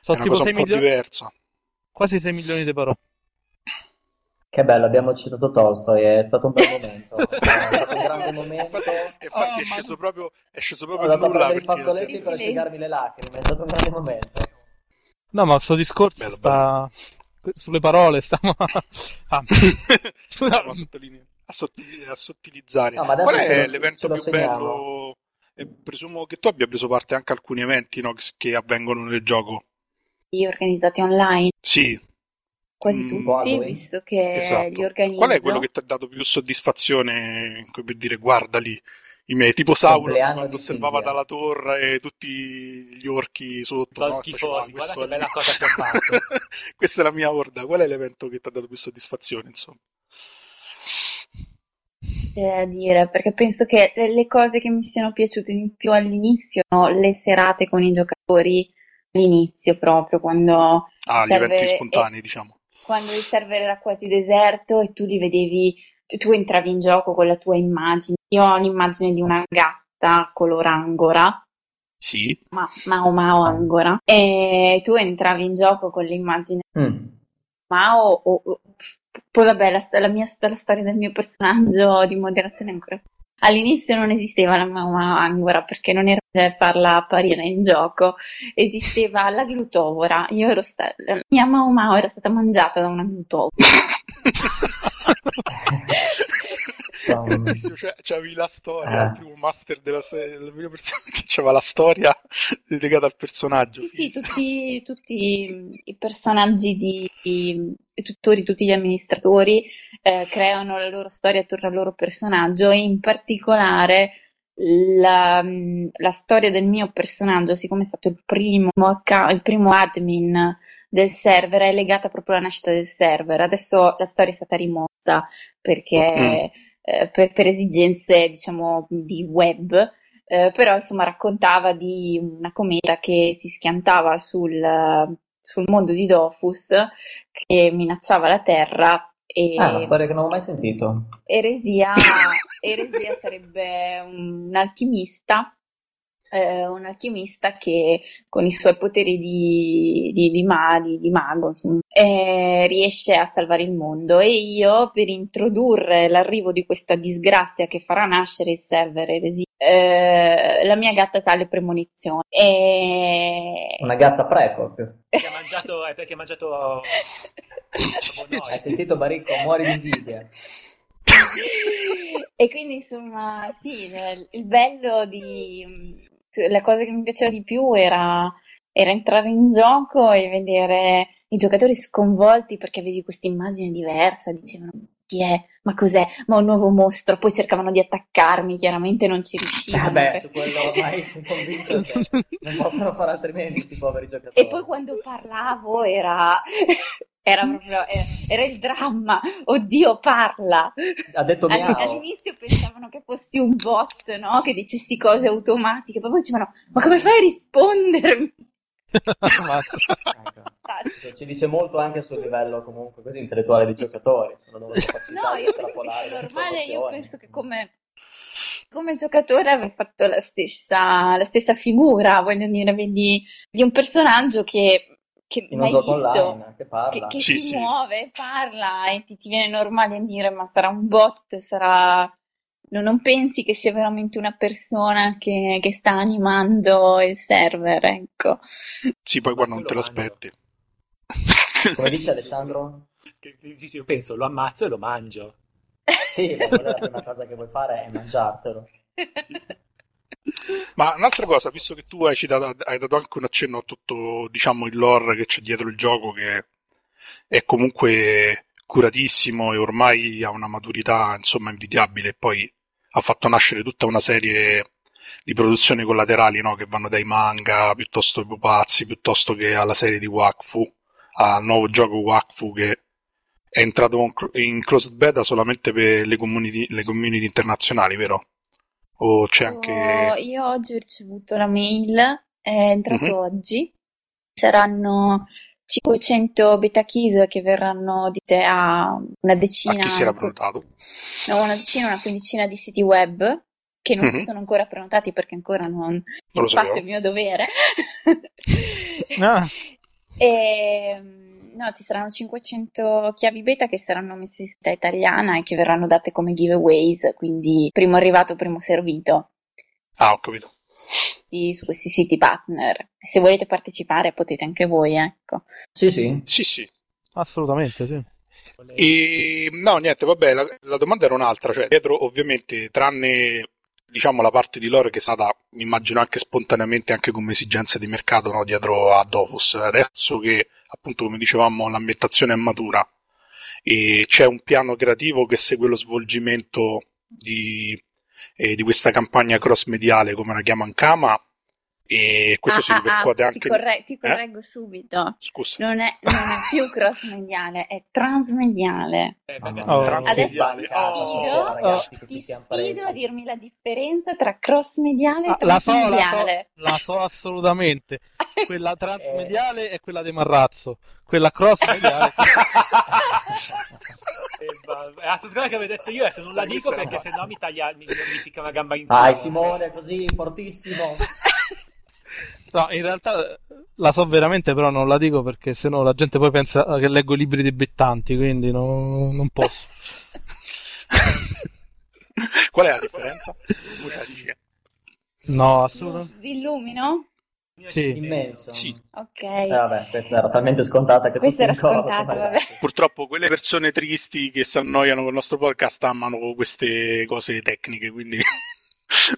Sono tipo 6 milioni, diversa. Quasi 6 milioni di parole. Che bello, abbiamo citato Tolstoi, è stato un bel momento. Infatti è sceso proprio nulla, perché ho dato per asciugarmi le lacrime, è stato un grande momento. No, ma questo discorso bello, sta bello. Sulle parole stiamo a sottilizzare. No, qual è l'evento più bello? Presumo che tu abbia preso parte anche a alcuni eventi, no, che avvengono nel gioco. Organizzati online? Sì. Quasi tutti, visto che esatto. Li organizzo. Qual è quello che ti ha dato più soddisfazione, per dire, guarda lì, tipo Sauron quando osservava dalla torre e tutti gli orchi sotto. No? Schifosi, guarda che bella cosa che ho fatto. Questa è la mia orda. Qual è l'evento che ti ha dato più soddisfazione, insomma? A dire, perché penso che le cose che mi siano piaciute di più all'inizio sono le serate con i giocatori all'inizio, proprio quando gli eventi spontanei, diciamo, quando il server era quasi deserto e tu li vedevi, tu entravi in gioco con la tua immagine. Io ho l'immagine di una gatta color angora, sì, Mao angora, e tu entravi in gioco con l'immagine Mao o poi vabbè, la storia del mio personaggio di moderazione ancora. All'inizio non esisteva la mamma angora perché non era per farla apparire in gioco, esisteva la glutovora. Io ero la mia Mao Mao era stata mangiata da una glutovora. C'avevi la storia, il primo master della la prima persona che c'aveva la storia legata al personaggio. Sì, sì, tutti i personaggi i tutori, tutti gli amministratori creano la loro storia attorno al loro personaggio, e in particolare la storia del mio personaggio, siccome è stato il primo admin del server, è legata proprio alla nascita del server. Adesso la storia è stata rimossa perché per esigenze, diciamo, di web, però insomma raccontava di una cometa che si schiantava sul mondo di Dofus, che minacciava la Terra. E una storia che non ho mai sentito. Eresia sarebbe un alchimista che con i suoi poteri di mago, insomma, riesce a salvare il mondo, e io, per introdurre l'arrivo di questa disgrazia che farà nascere il server Eresia, la mia gatta fa le premonizioni. Una gatta proprio. Perché ha mangiato... Hai sentito, Baricco? Muori di invidia. E quindi, insomma, sì, il bello la cosa che mi piaceva di più era entrare in gioco e vedere i giocatori sconvolti, perché avevi questa immagine diversa, dicevano: chi è? Ma cos'è? Ma un nuovo mostro? Poi cercavano di attaccarmi, chiaramente non ci riuscivano. Vabbè, su quello ormai sono convinto che non possono fare altrimenti questi poveri giocatori. E poi quando parlavo era proprio era il dramma. Oddio, parla! Ha detto miau. All'inizio pensavano che fossi un bot, no? Che dicessi cose automatiche, poi dicevano: ma come fai a rispondermi? Ecco. Ci dice molto anche sul livello, comunque, così intellettuale dei giocatori. No, io penso che sia normale. Io penso che come giocatore avrei fatto la stessa figura, voglio dire, di un personaggio che mai visto online, che sì, si muove, parla, e ti viene normale a dire: ma sarà un bot, sarà... Non pensi che sia veramente una persona che sta animando il server, ecco. Sì, poi guarda, non te lo aspetti. Come dice Alessandro? Io penso, lo ammazzo e lo mangio. Sì, la prima cosa che vuoi fare è mangiartelo. Ma un'altra cosa, visto che tu hai dato anche un accenno a tutto, diciamo, il lore che c'è dietro il gioco, che è comunque curatissimo e ormai ha una maturità, insomma, invidiabile, e poi ha fatto nascere tutta una serie di produzioni collaterali, no? Che vanno dai manga piuttosto che pupazzi, piuttosto che alla serie di Wakfu, al nuovo gioco Wakfu, che è entrato in closed beta solamente per le community internazionali, vero? O c'è anche... Io oggi ho ricevuto la mail, è entrato oggi, saranno 500 beta keys che verranno dite a una decina. A chi si era prenotato? No, una decina, una quindicina di siti web che non si sono ancora prenotati, perché ancora non ho fatto il mio dovere. No, ci saranno 500 chiavi beta che saranno messe in sita italiana e che verranno date come giveaways, quindi primo arrivato, primo servito. Ah, ho capito. Su questi siti partner, se volete partecipare potete anche voi, ecco. Sì, assolutamente sì. E no, niente, vabbè, la domanda era un'altra, cioè dietro, ovviamente, tranne, diciamo, la parte di lore che è stata, immagino, anche spontaneamente, anche come esigenza di mercato, no, dietro a Dofus, adesso che, appunto, come dicevamo, l'ambientazione è matura e c'è un piano creativo che segue lo svolgimento di di questa campagna cross-mediale, come la chiama Ankama, e questo si ripercuote anche... Ti correggo subito. Scusa. Non è più cross-mediale, è transmediale. Transmediale. Adesso ti sfido a dirmi la differenza tra cross-mediale e transmediale. La so assolutamente. Quella transmediale è quella di Marrazzo. Quella cross-mediale... La stessa che avevo detto io è che non la dico perché sennò mi picca una gamba in culo. Vai Simone, così, fortissimo. No, in realtà la so veramente, però non la dico perché sennò la gente poi pensa che leggo libri di Bettanti, quindi non posso. Qual è la differenza? No, assolutamente. Vi illumino? Sì, immenso. Sì. Ok. Vabbè, questa era talmente scontata che questa era scontata. Purtroppo quelle persone tristi che si annoiano con il nostro podcast amano queste cose tecniche, quindi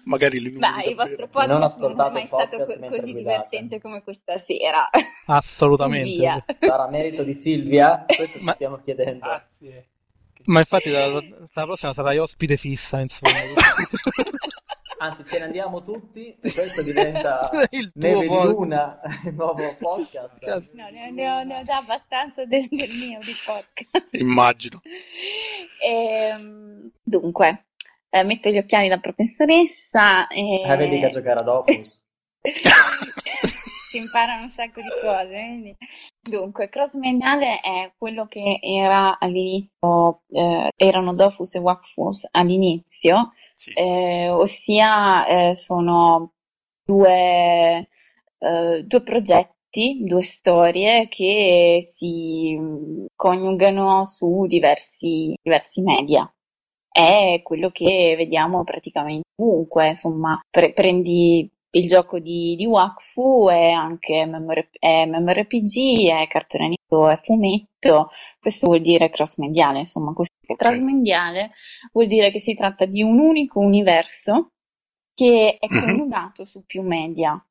magari li il vostro podcast non è mai stato così divertente come questa sera. Assolutamente. Sarà merito di Silvia, questo ci stiamo chiedendo. Grazie. Ma infatti la prossima sarai ospite fissa, insomma. Anzi, ce ne andiamo tutti e questo diventa il tuo Neve di Luna, il nuovo podcast. No, ne ho da abbastanza del mio di podcast. Immagino. Dunque, metto gli occhiali da professoressa. Vedi che a giocare a Dofus. Si imparano un sacco di cose. Quindi. Dunque, cross-mediale è quello che era all'inizio, erano Dofus e Wakfu all'inizio. Sì. Ossia sono due progetti, due storie che si coniugano su diversi media. È quello che vediamo praticamente ovunque, insomma, prendi il gioco di Wakfu, è anche MMORPG, è cartone animato, è fumetto, questo vuol dire cross-mediale, insomma, transmediale vuol dire che si tratta di un unico universo che è coniugato su più media.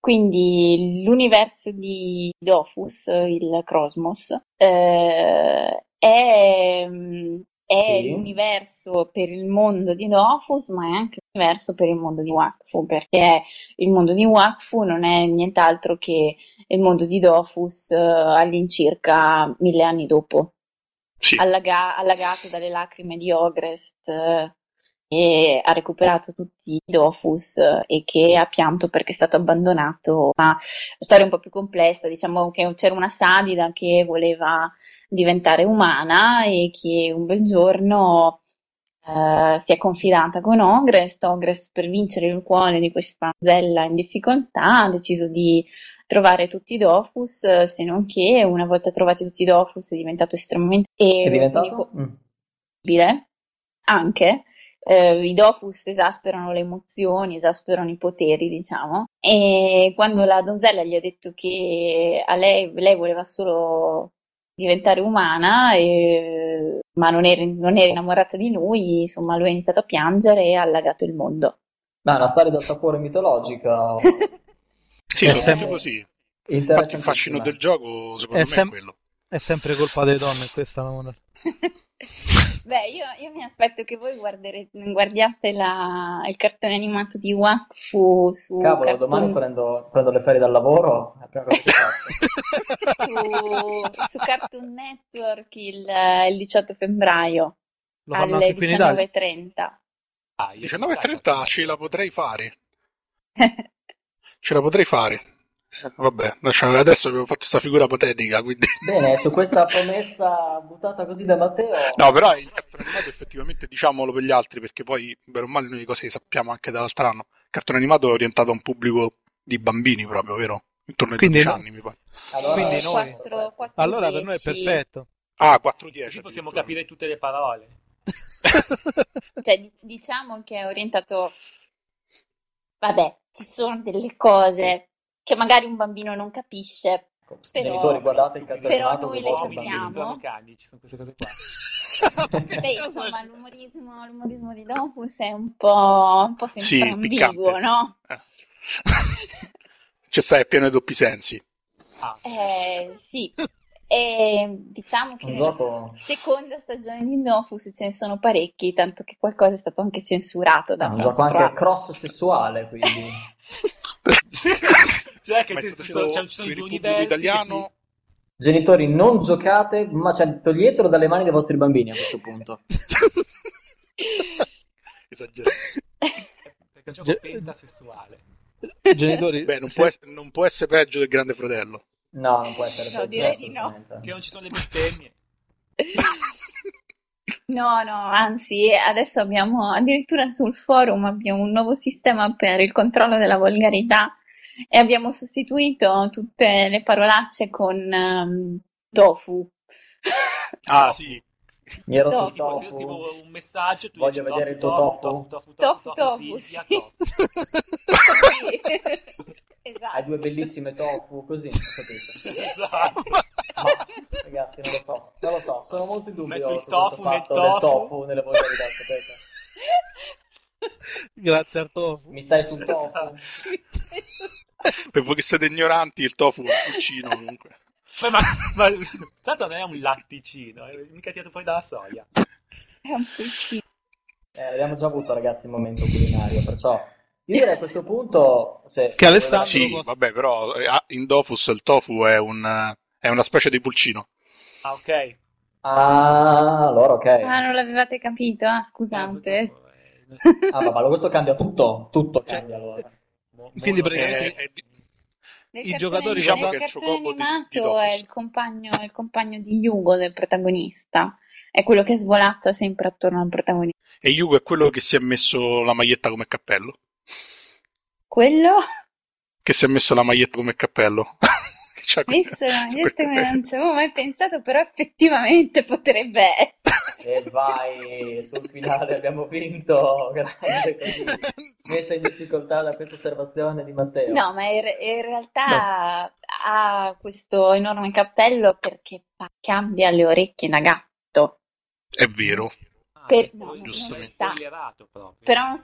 Quindi l'universo di Dofus, il Cosmos, è l'universo per il mondo di Dofus, ma è anche l'universo per il mondo di Wakfu, perché il mondo di Wakfu non è nient'altro che il mondo di Dofus all'incirca 1000 anni dopo. Sì. Allagato dalle lacrime di Ogrest, che ha recuperato tutti i Dofus e che ha pianto perché è stato abbandonato. Ma una storia un po' più complessa, diciamo che c'era una sadida che voleva diventare umana e che un bel giorno si è confidata con Ogrest. Ogrest, per vincere il cuore di questa zella in difficoltà, ha deciso di trovare tutti i Dofus, se non che una volta trovati tutti i Dofus è diventato estremamente... Anche i Dofus esasperano le emozioni, esasperano i poteri, diciamo, e quando la donzella gli ha detto che a lei voleva solo diventare umana, ma non era innamorata di lui, insomma lui ha iniziato a piangere e ha allagato il mondo. Ma è una storia dal sapore mitologica... Sì, è sempre così. Infatti il fascino del gioco, secondo me, è quello. È sempre colpa delle donne, questa non è. Beh, io mi aspetto che voi guardiate il cartone animato di Wakfu su... Cavolo, domani prendo le ferie dal lavoro. su Cartoon Network il 18 febbraio alle 19.30. Ah, 19.30 ce la potrei fare. Vabbè, adesso abbiamo fatto questa figura patetica, quindi... Bene, su questa promessa buttata così da Matteo... No, però il cartone animato effettivamente diciamolo per gli altri, perché poi, bene o male, noi cose che sappiamo anche dall'altro anno. Il cartone animato è orientato a un pubblico di bambini proprio, vero? Intorno ai 12 anni, mi pare. Allora, noi... 4, allora per noi è perfetto. Ah, 4-10. Possiamo capire tutte le parole. Cioè, diciamo che è orientato... Vabbè, ci sono delle cose che magari un bambino non capisce, però noi le capiamo. Ci sono queste cose qua. Beh, insomma, l'umorismo di Dofus è un po' sempre ambiguo, no? Cioè, è pieno di doppi sensi. Sì. E diciamo che nella seconda stagione di Dofus ce ne sono parecchi, tanto che qualcosa è stato anche censurato da un gioco anche cross sessuale, quindi cioè che ci sono due universi italiano. Genitori, non giocate, ma cioè, toglietelo dalle mani dei vostri bambini a questo punto. Esagerato. Perché è un gioco pentasessuale. Genitori, beh, non può essere peggio del Grande Fratello. No, non può essere peggio. No, direi di no. Che non ci sono le bestemmie. No, anzi, adesso abbiamo, addirittura sul forum abbiamo un nuovo sistema per il controllo della volgarità. E abbiamo sostituito tutte le parolacce con tofu. Ah, sì. Mi ero tofu. Tipo, io scrivo un messaggio e tu voglio dici vedere tofu. Silvia, sì. Tofu. Esatto. Hai due bellissime tofu, così, capito? Esatto. No, ragazzi, non lo so, sono molto in dubbio. Metto il tofu nel tofu nelle modalità, sapete? Grazie al tofu. Mi stai sul tofu. Per voi che siete ignoranti, il tofu è un cucino comunque. Ma tanto non è un latticino, è mica tirato fuori dalla soia. È un cucino. Abbiamo già avuto, ragazzi, il momento culinario, perciò io direi a questo punto se che Alessandro vabbè, però in Dofus il tofu è una specie di pulcino. Ah, ok. Ah, allora ok. Ah, non l'avevate capito, scusate. Ah, ma questo cambia tutto cambia allora. Quindi praticamente i giocatori diciamo che il cartone animato è il compagno di Yugo, del protagonista, è quello che svolazza sempre attorno al protagonista. E Yugo è quello che si è messo la maglietta come cappello? Quello? Che si è messo la maglietta come cappello? Non ci avevo mai pensato, però effettivamente potrebbe essere. E vai, sul finale abbiamo vinto, grande, così messa in difficoltà da questa osservazione di Matteo. No, ma in realtà ha questo enorme cappello perché cambia le orecchie da gatto. È vero. Però non si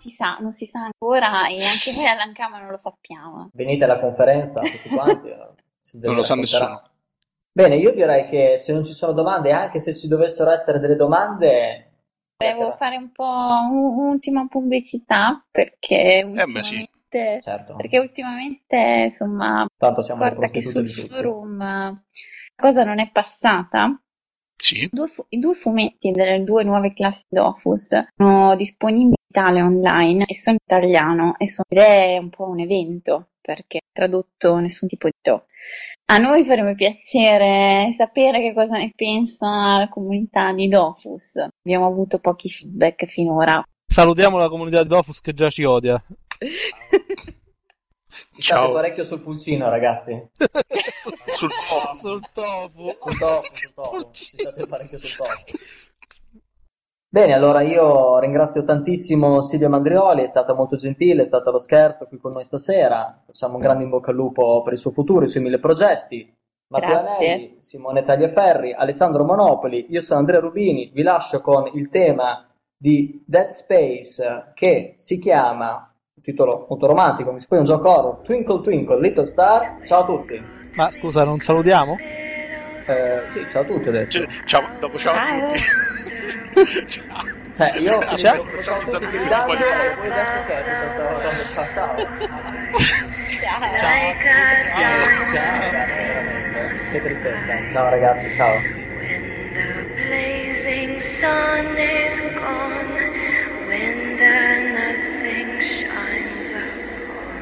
sa ancora, e anche noi all'Ankama non lo sappiamo. Venite alla conferenza tutti quanti. Non lo sa nessuno. Bene, io direi che se non ci sono domande, anche se ci dovessero essere delle domande, devo fare un po' un'ultima pubblicità perché ultimamente insomma, tanto siamo che sul forum cosa non è passata. Sì. I due fumetti delle due nuove classi Dofus sono disponibili online e sono in italiano ed è un po' un evento perché tradotto nessun tipo di to. A noi farebbe piacere sapere che cosa ne pensa la comunità di Dofus. Abbiamo avuto pochi feedback finora. Salutiamo la comunità di Dofus che già ci odia. Ciao. Parecchio sul pulcino, ragazzi. Sul tofu. State parecchio sul tofu. Bene, allora io ringrazio tantissimo Silvia Mandrioli, è stata molto gentile, è stata lo scherzo qui con noi stasera. Facciamo un grande in bocca al lupo per il suo futuro, i suoi 1000 progetti. Matteo Anelli, Simone Tagliaferri, Alessandro Monopoli, io sono Andrea Rubini, vi lascio con il tema di Dead Space che si chiama, titolo molto romantico, mi sembra un gioco horror, Twinkle Twinkle Little Star. Ciao a tutti. Ma scusa, non salutiamo? Sì, ciao a tutti ho detto. Ciao a tutti. Cioè, io che tristezza. Ciao ragazzi, ciao. When the blazing sun is gone, when the nothing shines upon,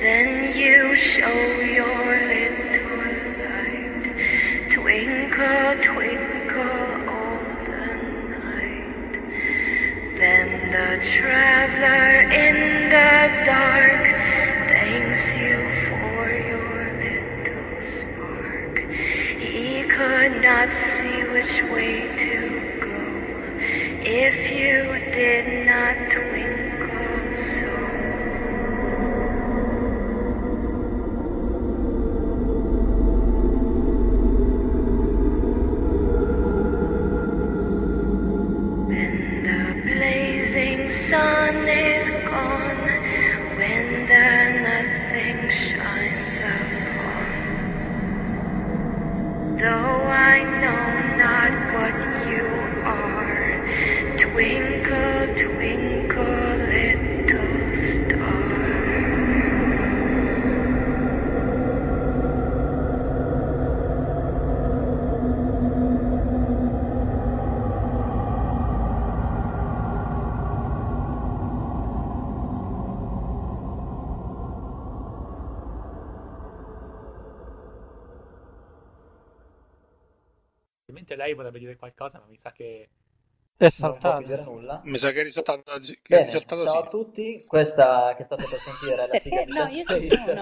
then you show your little light, twinkle, twinkle. Then the traveler in the dark thanks you for your little spark. He could not see which way to go if you did not twinkle so. Sun is gone when the nothing shines upon. Lei vorrebbe dire qualcosa, ma mi sa che è saltato. Nulla. Mi sa che è risaltato. Ciao a tutti, questa che state per sentire è la sigla. No,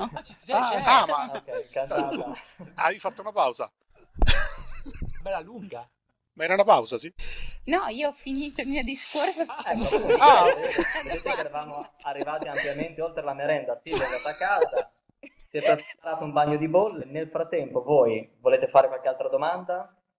io ci sono. Cantata. Avevi fatto una pausa. Bella lunga. Ma era una pausa, sì? No, io ho finito il mio discorso. Vedete che eravamo arrivati ampiamente oltre la merenda, sì, è andata a casa. Si è preparato un bagno di bolle. Nel frattempo, voi volete fare qualche altra domanda?